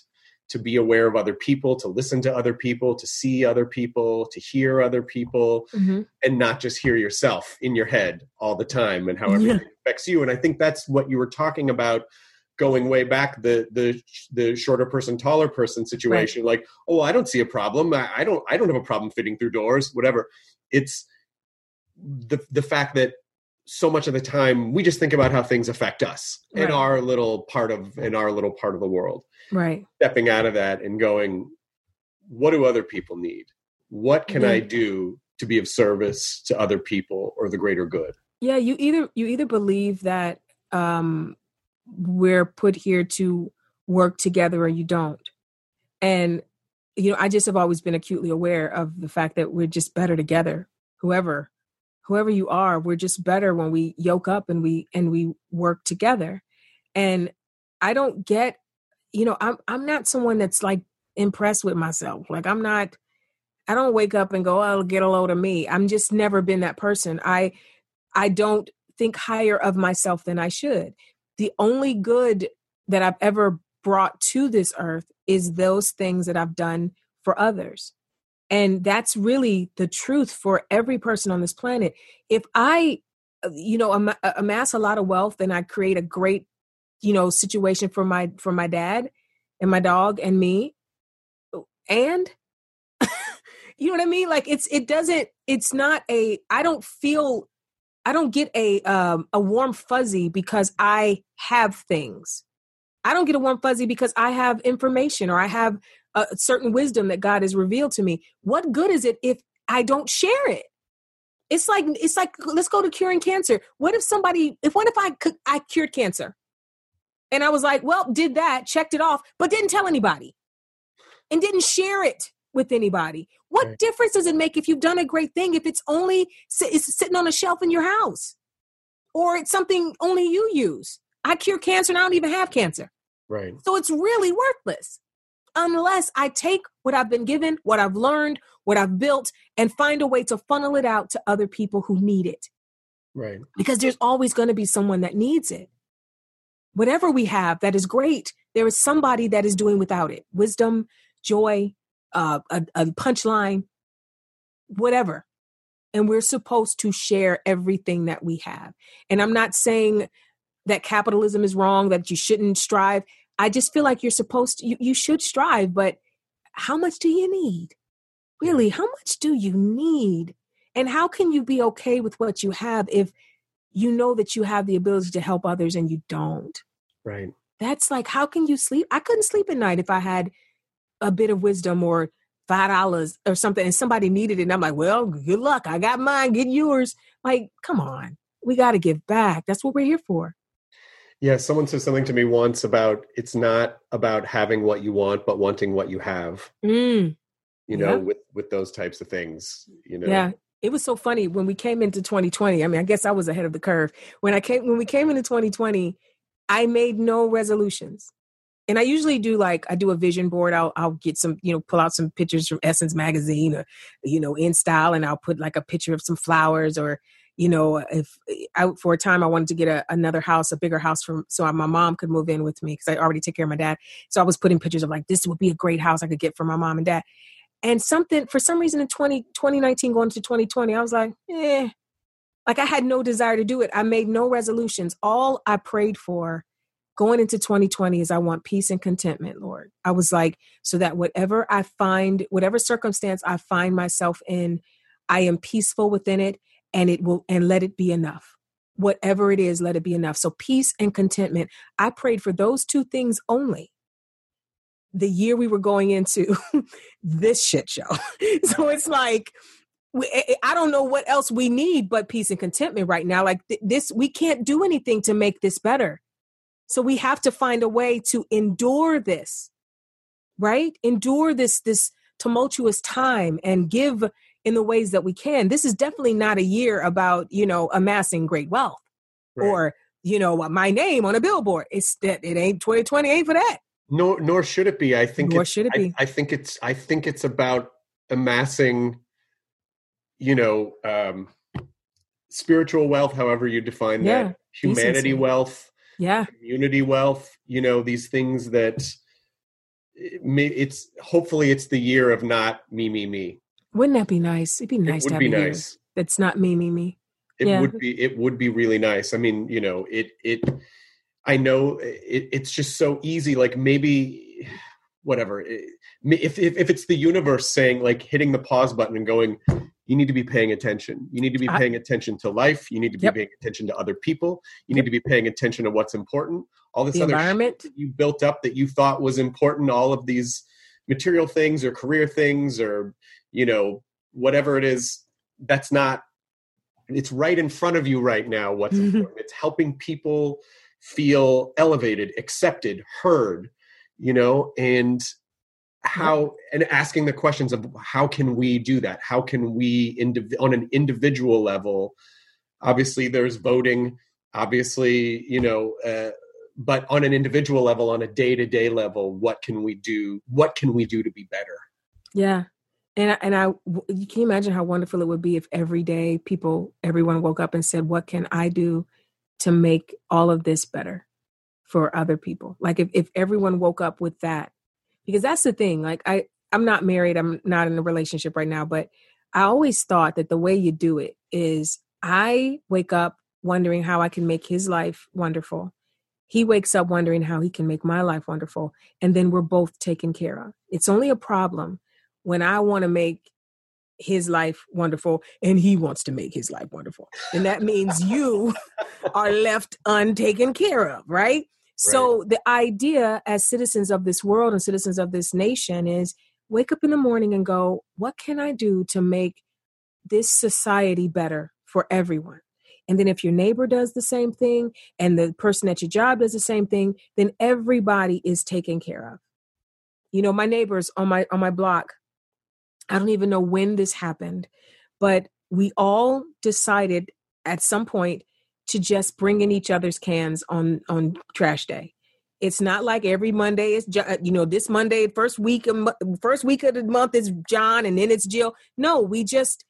to be aware of other people, to listen to other people, to see other people, to hear other people, mm-hmm. and not just hear yourself in your head all the time and how everything affects you. And I think that's what you were talking about going way back, the shorter person, taller person situation. Right. Like, oh, I don't see a problem. I don't have a problem fitting through doors, whatever. It's the fact that so much of the time we just think about how things affect us right. in our little part of the world. Right. Stepping out of that and going, what do other people need? What can I do to be of service to other people or the greater good? Yeah, you either believe that we're put here to work together or you don't. And, you know, I just have always been acutely aware of the fact that we're just better together. Whoever you are, we're just better when we yoke up and we work together. And I don't get, you know, I'm not someone that's like impressed with myself. Like I don't wake up and go, oh, get a load of me. I'm just never been that person. I don't think higher of myself than I should. the only good that I've ever brought to this earth is those things that I've done for others. And that's really the truth for every person on this planet. If I, you know, amass a lot of wealth and I create a great, you know, situation for my dad and my dog and me, and you know what I mean? Like I don't get a warm fuzzy because I have things. I don't get a warm fuzzy because I have information or I have a certain wisdom that God has revealed to me. What good is it if I don't share it? It's like, let's go to curing cancer. What if I cured cancer? And I was like, well, did that, checked it off, but didn't tell anybody and didn't share it with anybody. What right. difference does it make if you've done a great thing, if it's only it's sitting on a shelf in your house or it's something only you use? I cure cancer and I don't even have cancer. Right. So it's really worthless unless I take what I've been given, what I've learned, what I've built, and find a way to funnel it out to other people who need it. Right. Because there's always going to be someone that needs it. Whatever we have that is great, there is somebody that is doing without it. Wisdom, joy, a punchline, whatever. And we're supposed to share everything that we have. And I'm not saying that capitalism is wrong, that you shouldn't strive. I just feel like you should strive, but how much do you need? Really, how much do you need? And how can you be okay with what you have if you know that you have the ability to help others and you don't? Right. That's like, how can you sleep? I couldn't sleep at night if I had a bit of wisdom or $5 or something and somebody needed it. And I'm like, well, good luck. I got mine, get yours. Like, come on, we got to give back. That's what we're here for. Yeah, someone said something to me once about it's not about having what you want, but wanting what you have. Mm. You know, yeah. with those types of things. You know, yeah, it was so funny when we came into 2020. I mean, I guess I was ahead of the curve when we came into 2020. I made no resolutions, and I usually do I do a vision board. I'll get some, you know, pull out some pictures from Essence magazine or, you know, InStyle, and I'll put like a picture of some flowers or. You know, for a time I wanted to get another house, a bigger house so my mom could move in with me because I already take care of my dad. So I was putting pictures of like, this would be a great house I could get for my mom and dad. And for some reason in 2019 going to 2020, I was like, I had no desire to do it. I made no resolutions. All I prayed for going into 2020 is I want peace and contentment, Lord. I was like, so that whatever circumstance I find myself in, I am peaceful within it. And let it be enough. Whatever it is, let it be enough. So peace and contentment. I prayed for those two things only. The year we were going into this shit show. So it's like, I don't know what else we need but peace and contentment right now. Like this, we can't do anything to make this better. So we have to find a way to endure this, right? Endure this tumultuous time and give in the ways that we can. This is definitely not a year about, you know, amassing great wealth right. or, you know, my name on a billboard. It ain't 2020 ain't for that. No, nor should it be. I think it should be. I think it's about amassing, you know, spiritual wealth, however you define that, humanity wealth, community wealth, you know, these things that hopefully it's the year of not me, me, me. Wouldn't that be nice? It'd be nice to have a year that's not me, me, me. It would be really nice. I mean, you know, it's just so easy. Like maybe whatever, if it's the universe saying like hitting the pause button and going, you need to be paying attention. You need to be paying attention to life. You need to be paying attention to other people. You need to be paying attention to what's important. All this other environment shit that you built up that you thought was important. All of these material things or career things or, you know, whatever it is, that's not, it's right in front of you right now. What's important. It's helping people feel elevated, accepted, heard, you know, and asking the questions of how can we do that? How can we on an individual level, obviously there's voting, obviously, you know, but on an individual level, on a day-to-day level, what can we do? What can we do to be better? Yeah. And I, you can imagine how wonderful it would be if every day everyone woke up and said, what can I do to make all of this better? for other people. Like if everyone woke up with that, because that's the thing. Like I'm not married. I'm not in a relationship right now, but I always thought that the way you do it is I wake up wondering how I can make his life wonderful. He wakes up wondering how he can make my life wonderful. And then we're both taken care of. It's only a problem when I want to make his life wonderful and he wants to make his life wonderful. And that means you are left untaken care of, right? So the idea as citizens of this world and citizens of this nation is wake up in the morning and go, what can I do to make this society better for everyone? And then if your neighbor does the same thing and the person at your job does the same thing, then everybody is taken care of. You know, my neighbors on my block, I don't even know when this happened, but we all decided at some point to just bring in each other's cans on trash day. It's not like every Monday is, you know, this Monday, first week of the month is John and then it's Jill. No, we just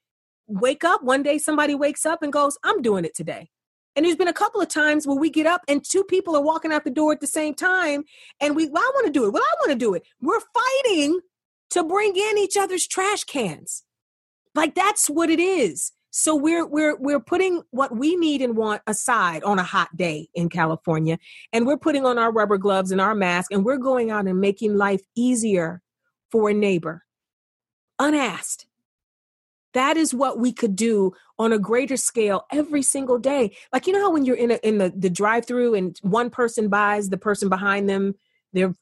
wake up. One day somebody wakes up and goes, I'm doing it today. And there's been a couple of times where we get up and two people are walking out the door at the same time. And I want to do it. Well, I want to do it. We're fighting to bring in each other's trash cans. Like that's what it is. So we're putting what we need and want aside on a hot day in California, and we're putting on our rubber gloves and our mask, and we're going out and making life easier for a neighbor. Unasked. That is what we could do on a greater scale every single day. Like, you know how when you're in the drive-thru and one person buys the person behind them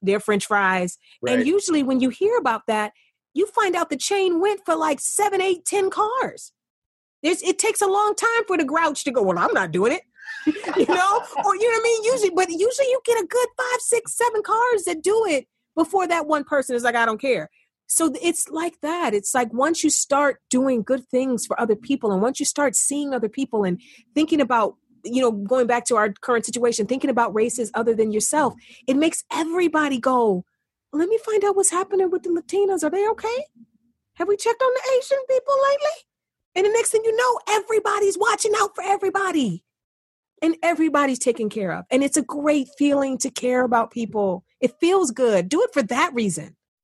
their French fries. Right. And usually when you hear about that, you find out the chain went for like 7, 8, 10 cars. It takes a long time for the grouch to go, well, I'm not doing it, you know, or, you know what I mean? Usually you get a good 5, 6, 7 cars that do it before that one person is like, I don't care. So it's like that. It's like once you start doing good things for other people and once you start seeing other people and thinking about, you know, going back to our current situation, thinking about races other than yourself, it makes everybody go, let me find out what's happening with the Latinos. Are they okay? Have we checked on the Asian people lately? And the next thing you know, everybody's watching out for everybody and everybody's taken care of. And it's a great feeling to care about people. It feels good. Do it for that reason.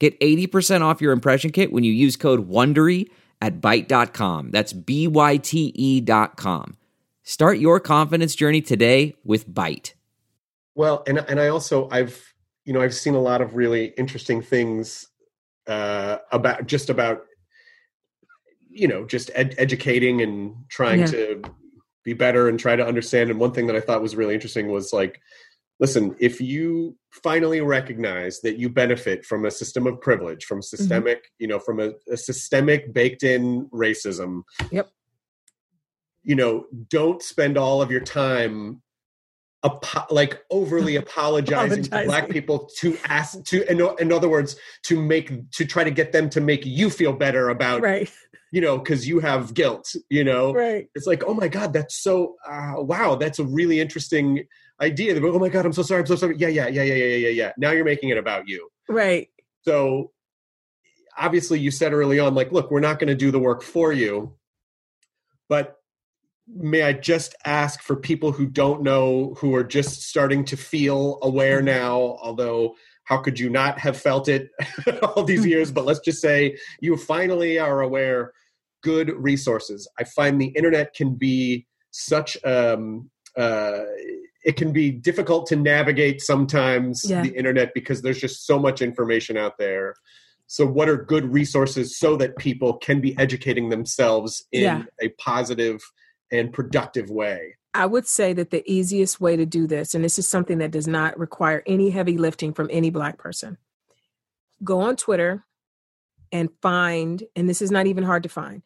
Get 80% off your impression kit when you use code WONDERY at Byte.com. That's Byte.com. Start your confidence journey today with Byte. Well, and I also, I've seen a lot of really interesting things about educating and trying to be better and try to understand. And one thing that I thought was really interesting was like, listen, if you finally recognize that you benefit from a system of privilege, from systemic, from a systemic baked in racism, don't spend all of your time overly apologizing to Black people to try to get them to make you feel better about, because you have guilt, It's like, oh my God, that's so, wow, that's a really interesting idea. They're like, oh my God, I'm so sorry. Yeah. Now you're making it about you. Right. So obviously you said early on, like, look, we're not going to do the work for you, but may I just ask for people who don't know, who are just starting to feel aware now, although how could you not have felt it all these years? But let's just say you finally are aware. Good resources. I find the internet can be such it can be difficult to navigate sometimes the internet because there's just so much information out there. So what are good resources so that people can be educating themselves in a positive and productive way? I would say that the easiest way to do this, and this is something that does not require any heavy lifting from any Black person, go on Twitter and find, and this is not even hard to find,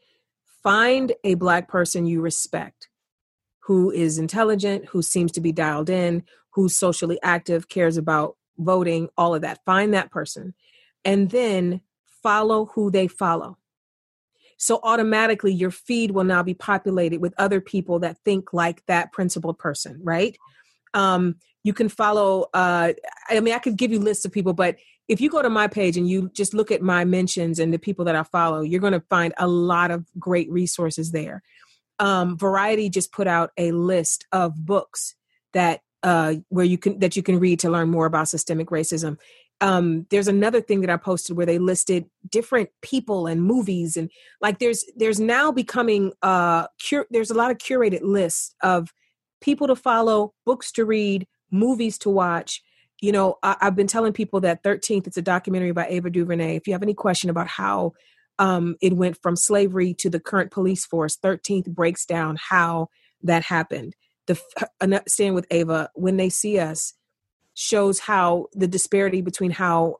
find a Black person you respect, who is intelligent, who seems to be dialed in, who's socially active, cares about voting, all of that. Find that person. And then follow who they follow. So automatically your feed will now be populated with other people that think like that principled person, right? You can follow, I mean, I could give you lists of people, but if you go to my page and you just look at my mentions and the people that I follow, you're going to find a lot of great resources there. Variety just put out a list of books that that you can read to learn more about systemic racism. There's another thing that I posted where they listed different people and movies, and like there's now becoming there's a lot of curated lists of people to follow, books to read, movies to watch. You know, I've been telling people that 13th, it's a documentary by Ava DuVernay. If you have any question about how it went from slavery to the current police force, 13th breaks down how that happened. Staying with Ava, When They See Us, shows how the disparity between how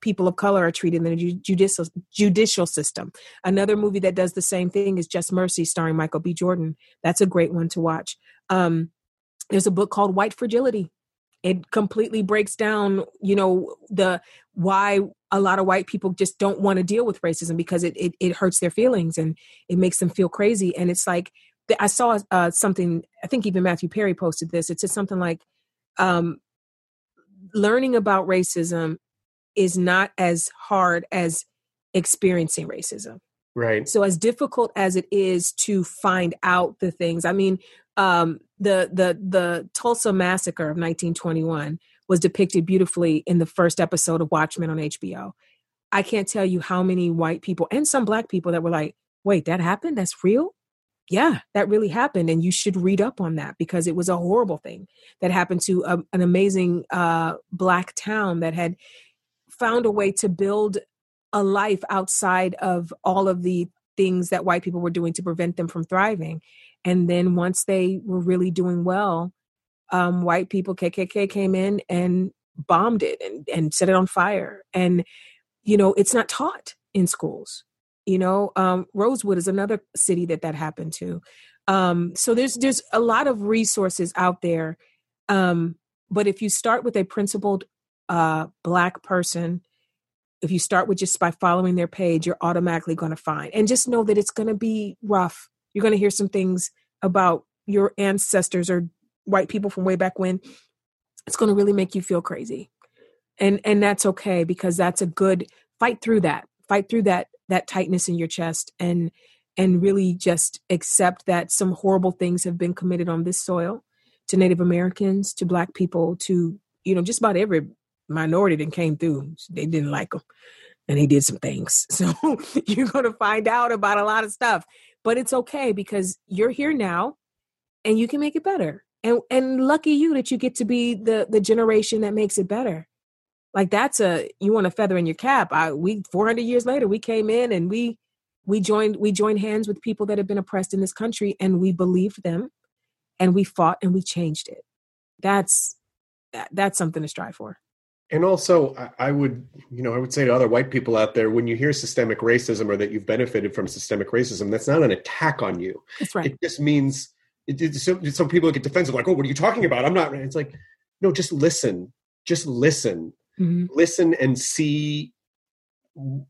people of color are treated in the judicial system. Another movie that does the same thing is Just Mercy, starring Michael B. Jordan. That's a great one to watch. There's a book called White Fragility. It completely breaks down, you know, why a lot of white people just don't want to deal with racism because it hurts their feelings and it makes them feel crazy. And it's like, I saw something, I think even Matthew Perry posted this. It said something like, learning about racism is not as hard as experiencing racism. Right. So as difficult as it is to find out the things, I mean, the Tulsa Massacre of 1921 was depicted beautifully in the first episode of Watchmen on HBO. I can't tell you how many white people and some Black people that were like, wait, that happened? That's real? Yeah, that really happened. And you should read up on that because it was a horrible thing that happened to an amazing Black town that had found a way to build a life outside of all of the things that white people were doing to prevent them from thriving. And then once they were really doing well, white people, KKK, came in and bombed it and set it on fire. And, you know, it's not taught in schools. You know, Rosewood is another city that happened to. So there's a lot of resources out there. But if you start with a principled Black person, if you start with just by following their page, you're automatically going to find. And just know that it's going to be rough. You're going to hear some things about your ancestors or white people from way back when. It's going to really make you feel crazy. And that's okay, because that's a good fight through that. Fight through that tightness in your chest and really just accept that some horrible things have been committed on this soil to Native Americans, to Black people, to, you know, just about every minority that came through. They didn't like them and they did some things. So you're going to find out about a lot of stuff, but it's okay because you're here now and you can make it better. And lucky you that you get to be the generation that makes it better. Like you want a feather in your cap. 400 years later, we came in and we joined hands with people that have been oppressed in this country, and we believed them and we fought and we changed it. That's something to strive for. And also I would say to other white people out there, when you hear systemic racism or that you've benefited from systemic racism, that's not an attack on you. That's right. It just means some people get defensive, like, oh, what are you talking about? I'm not. It's like, no, just listen. Just listen. Mm-hmm. Listen and see how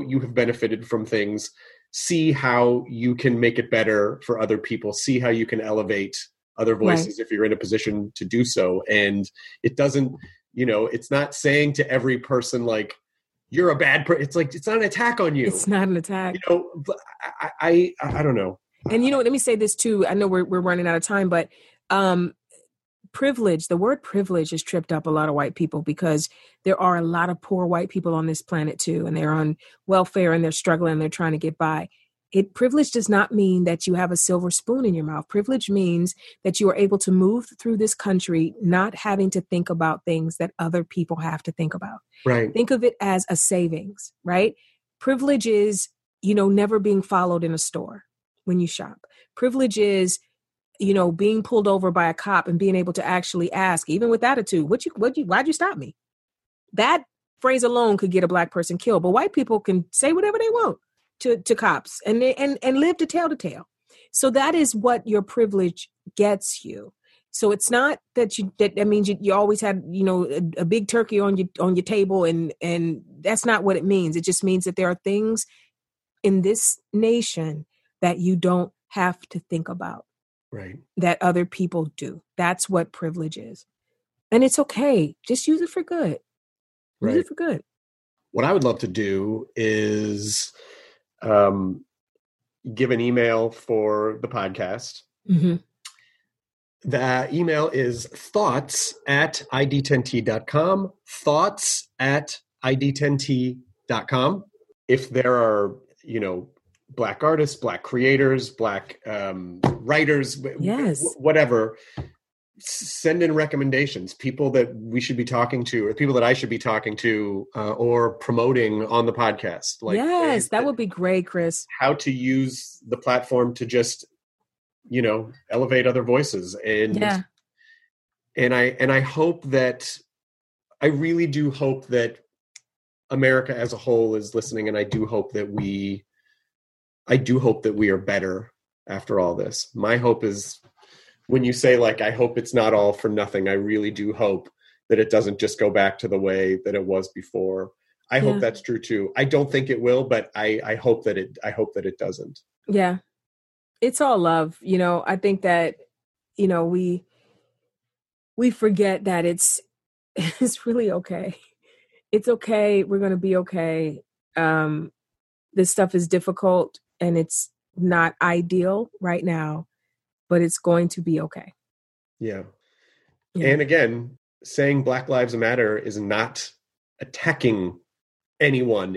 you have benefited from things, see how you can make it better for other people, see how you can elevate other voices if you're in a position to do so. And it doesn't, you know, it's not saying to every person, like, you're a bad person. It's like, it's not an attack on you. It's not an attack. You know, I don't know. And you know what, let me say this too. I know we're running out of time, but, privilege, the word privilege has tripped up a lot of white people because there are a lot of poor white people on this planet too, and they're on welfare and they're struggling and they're trying to get by. Privilege does not mean that you have a silver spoon in your mouth. Privilege means that you are able to move through this country not having to think about things that other people have to think about. Right. Think of it as a savings, right? Privilege is, you know, never being followed in a store when you shop. Privilege is, you know, being pulled over by a cop and being able to actually ask, even with attitude, why'd you stop me? That phrase alone could get a black person killed, but white people can say whatever they want to cops and they, and live to tell the tale. So that is what your privilege gets you. So it's not that that means you always had, you know, a big turkey on your table, and that's not what it means. It just means that there are things in this nation that you don't have to think about. Right. That other people do. That's what privilege is. And it's okay. Just use it for good. Use it for good. What I would love to do is give an email for the podcast. Mm-hmm. The email is thoughts@id10t.com. Thoughts@id10t.com. If there are, you know, Black artists, Black creators, Black writers, whatever, send in recommendations, people that we should be talking to, or people that I should be talking to or promoting on the podcast. Like, that would be great, Chris. How to use the platform to just, you know, elevate other voices. And I hope that, I really do hope that America as a whole is listening. And I do hope that we are better after all this. My hope is, when you say, like, I hope it's not all for nothing, I really do hope that it doesn't just go back to the way that it was before. I hope that's true too. I don't think it will, but I hope that it doesn't. Yeah. It's all love. You know, I think that, you know, we forget that it's really okay. It's okay. We're going to be okay. This stuff is difficult and it's not ideal right now, but it's going to be okay. Yeah. And again, saying Black Lives Matter is not attacking anyone.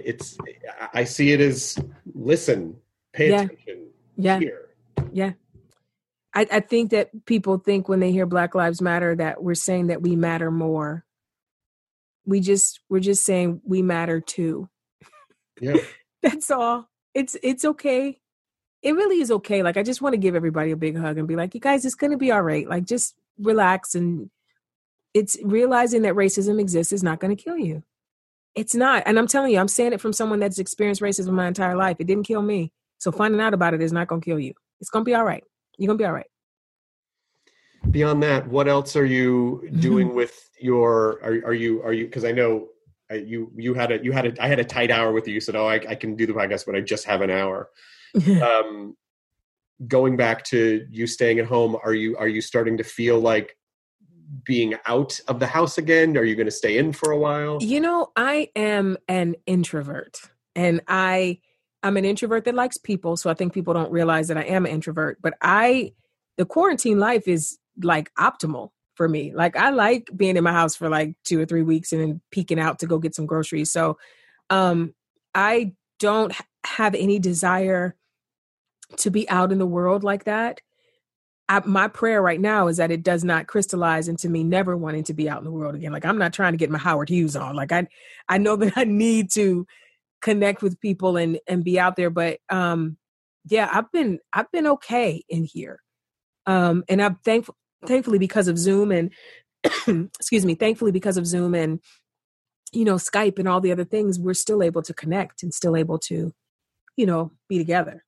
I see it as listen, pay attention. Yeah. Hear. Yeah. I think that people think when they hear Black Lives Matter that we're saying that we matter more. We're just saying we matter too. Yeah. That's all. It's okay. It really is okay. Like, I just want to give everybody a big hug and be like, you guys, it's going to be all right. Like, just relax. And it's realizing that racism exists is not going to kill you. It's not. And I'm telling you, I'm saying it from someone that's experienced racism my entire life. It didn't kill me. So finding out about it is not going to kill you. It's going to be all right. You're going to be all right. Beyond that, what else are you doing with your, are you, because I know I had a tight hour with you. You said, oh, I can do the podcast, but I just have an hour. Going back to you staying at home, are you starting to feel like being out of the house again? Are you going to stay in for a while? You know, I am an introvert, and I'm an introvert that likes people. So I think people don't realize that I am an introvert, but the quarantine life is like optimal for me. Like, I like being in my house for like 2 or 3 weeks and then peeking out to go get some groceries. So, I don't have any desire to be out in the world like that. My prayer right now is that it does not crystallize into me never wanting to be out in the world again. Like, I'm not trying to get my Howard Hughes on. Like, I know that I need to connect with people and be out there, but I've been okay in here. And I'm thankfully because of Zoom and excuse me, thankfully because of Zoom and, you know, Skype and all the other things, we're still able to connect and still able to, you know, be together.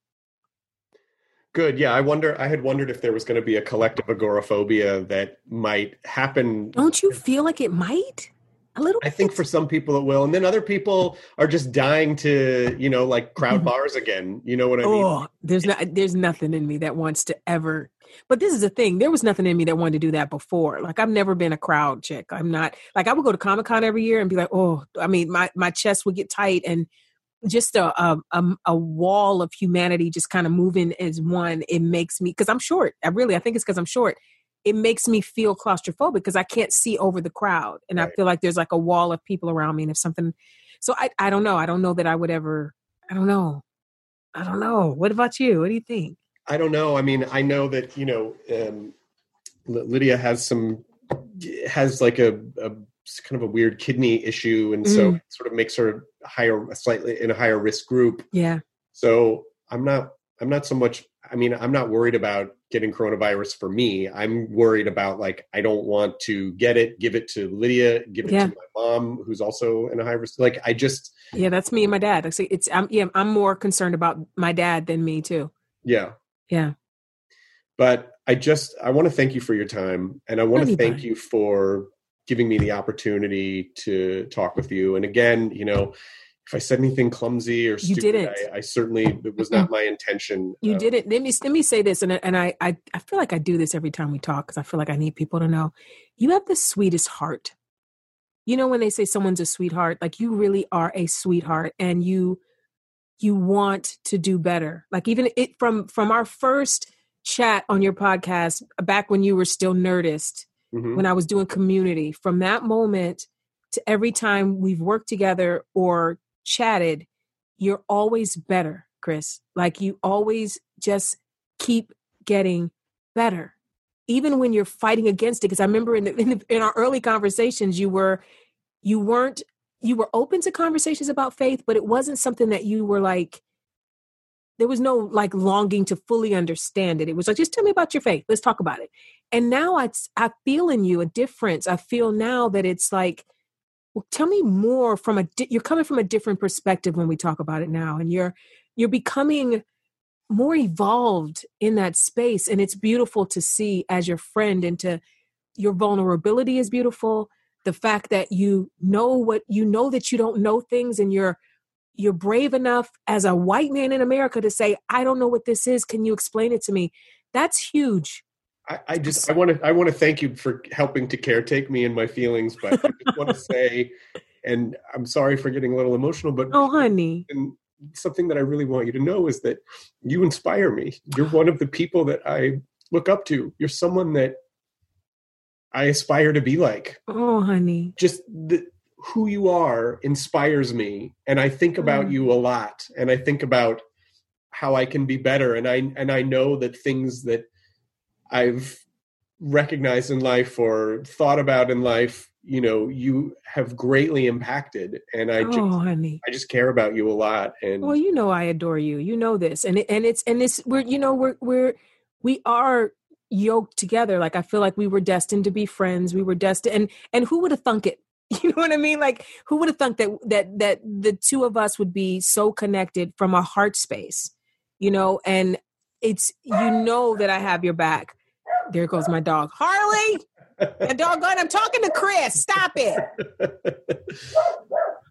Good. Yeah. I had wondered if there was going to be a collective agoraphobia that might happen. Don't you feel like it might? A little bit? I think for some people it will. And then other people are just dying to, you know, like crowd bars again. You know what I mean? Oh, there's nothing in me that wants to ever, but this is the thing. There was nothing in me that wanted to do that before. Like, I've never been a crowd chick. I'm not, like, I would go to Comic-Con every year and be like, oh, I mean, my chest would get tight and just a wall of humanity just kind of moving as one. It makes me, because I'm short. I think it's because I'm short. It makes me feel claustrophobic because I can't see over the crowd. And right. I feel like there's like a wall of people around me. And if something, so I don't know. I don't know that I would ever, I don't know. I don't know. What about you? What do you think? I don't know. I mean, I know that, you know, Lydia has like a kind of a weird kidney issue. And so sort of makes her slightly in a higher risk group. Yeah. So I'm not so much, I mean, I'm not worried about getting coronavirus for me. I'm worried about, like, I don't want to get it, give it to Lydia, give it to my mom, who's also in a high risk. Like, I just. Yeah. That's me and my dad. Like, I'm more concerned about my dad than me too. Yeah. Yeah. But I want to thank you for your time, and I want to thank you for giving me the opportunity to talk with you. And again, you know, if I said anything clumsy or stupid, I certainly, it was not my intention. You didn't. Let me say this. And I feel like I do this every time we talk, because I feel like I need people to know you have the sweetest heart. You know, when they say someone's a sweetheart, like, you really are a sweetheart, and you want to do better. Like, even it from our first chat on your podcast, back when you were still Nerdist, when I was doing Community, from that moment to every time we've worked together or chatted, you're always better, Chris. Like, you always just keep getting better, even when you're fighting against it. Because I remember in our early conversations, you were open to conversations about faith, but it wasn't something that you were like. There was no, like, longing to fully understand it. It was like, just tell me about your faith. Let's talk about it. And now I feel in you a difference. I feel now that it's like, well, tell me more from you're coming from a different perspective when we talk about it now. And you're becoming more evolved in that space. And it's beautiful to see as your friend, and to your vulnerability is beautiful. The fact that you know that you don't know things, and you're brave enough as a white man in America to say, I don't know what this is. Can you explain it to me? That's huge. I want to thank you for helping to caretake me and my feelings, but I just want to say, and I'm sorry for getting a little emotional, but oh, honey, and something that I really want you to know is that you inspire me. You're one of the people that I look up to. You're someone that I aspire to be like. Oh, honey. Just who you are inspires me. And I think about you a lot, and I think about how I can be better. And I know that things that I've recognized in life or thought about in life, you know, you have greatly impacted. And I just care about you a lot. And well, you know, I adore you, you know, this, and it's, we are yoked together. Like, I feel like we were destined to be friends. We were destined. And who would have thunk it? You know what I mean? Like, who would have thunk that the two of us would be so connected from a heart space, you know? And it's, you know, that I have your back. There goes my dog. Harley, the doggone, I'm talking to Chris. Stop it.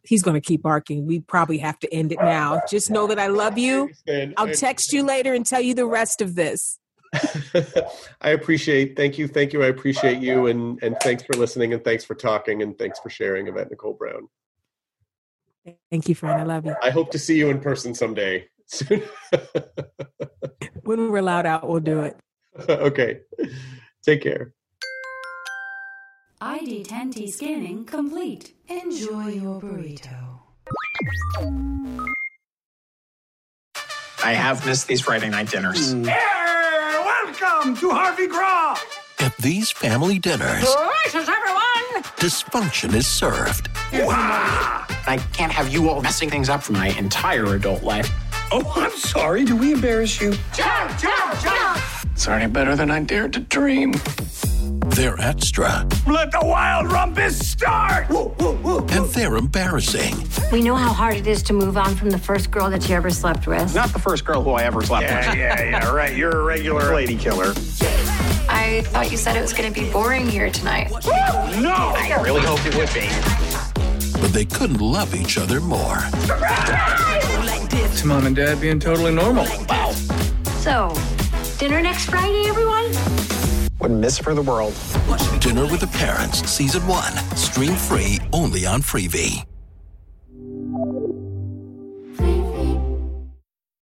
He's going to keep barking. We probably have to end it now. Just know that I love you. I'll text you later and tell you the rest of this. Thank you. I appreciate you. And thanks for listening, and thanks for talking, and thanks for sharing, Yvette Nicole Brown. Thank you, friend. I love you. I hope to see you in person someday. Soon. When we're allowed out, we'll do it. Okay. Take care. ID10T scanning complete. Enjoy your burrito. I have missed these Friday night dinners. Hey, welcome to Harvey Graw. At these family dinners, gracious everyone, dysfunction is served. Wow. I can't have you all messing things up for my entire adult life. Oh, I'm sorry. Do we embarrass you? Jump, jump, jump! It's already better than I dared to dream. They're extra. Let the wild rumpus start! Woo, woo, woo, woo. And they're embarrassing. We know how hard it is to move on from the first girl that you ever slept with. Not the first girl who I ever slept with. Yeah, right. You're a regular lady killer. I thought you said it was going to be boring here tonight. Woo! No! I really hoped it would be. But they couldn't love each other more. It's mom and dad being totally normal. Wow. So, dinner next Friday, everyone? Wouldn't miss it for the world. Dinner with the Parents, Season 1, stream free only on Freevee.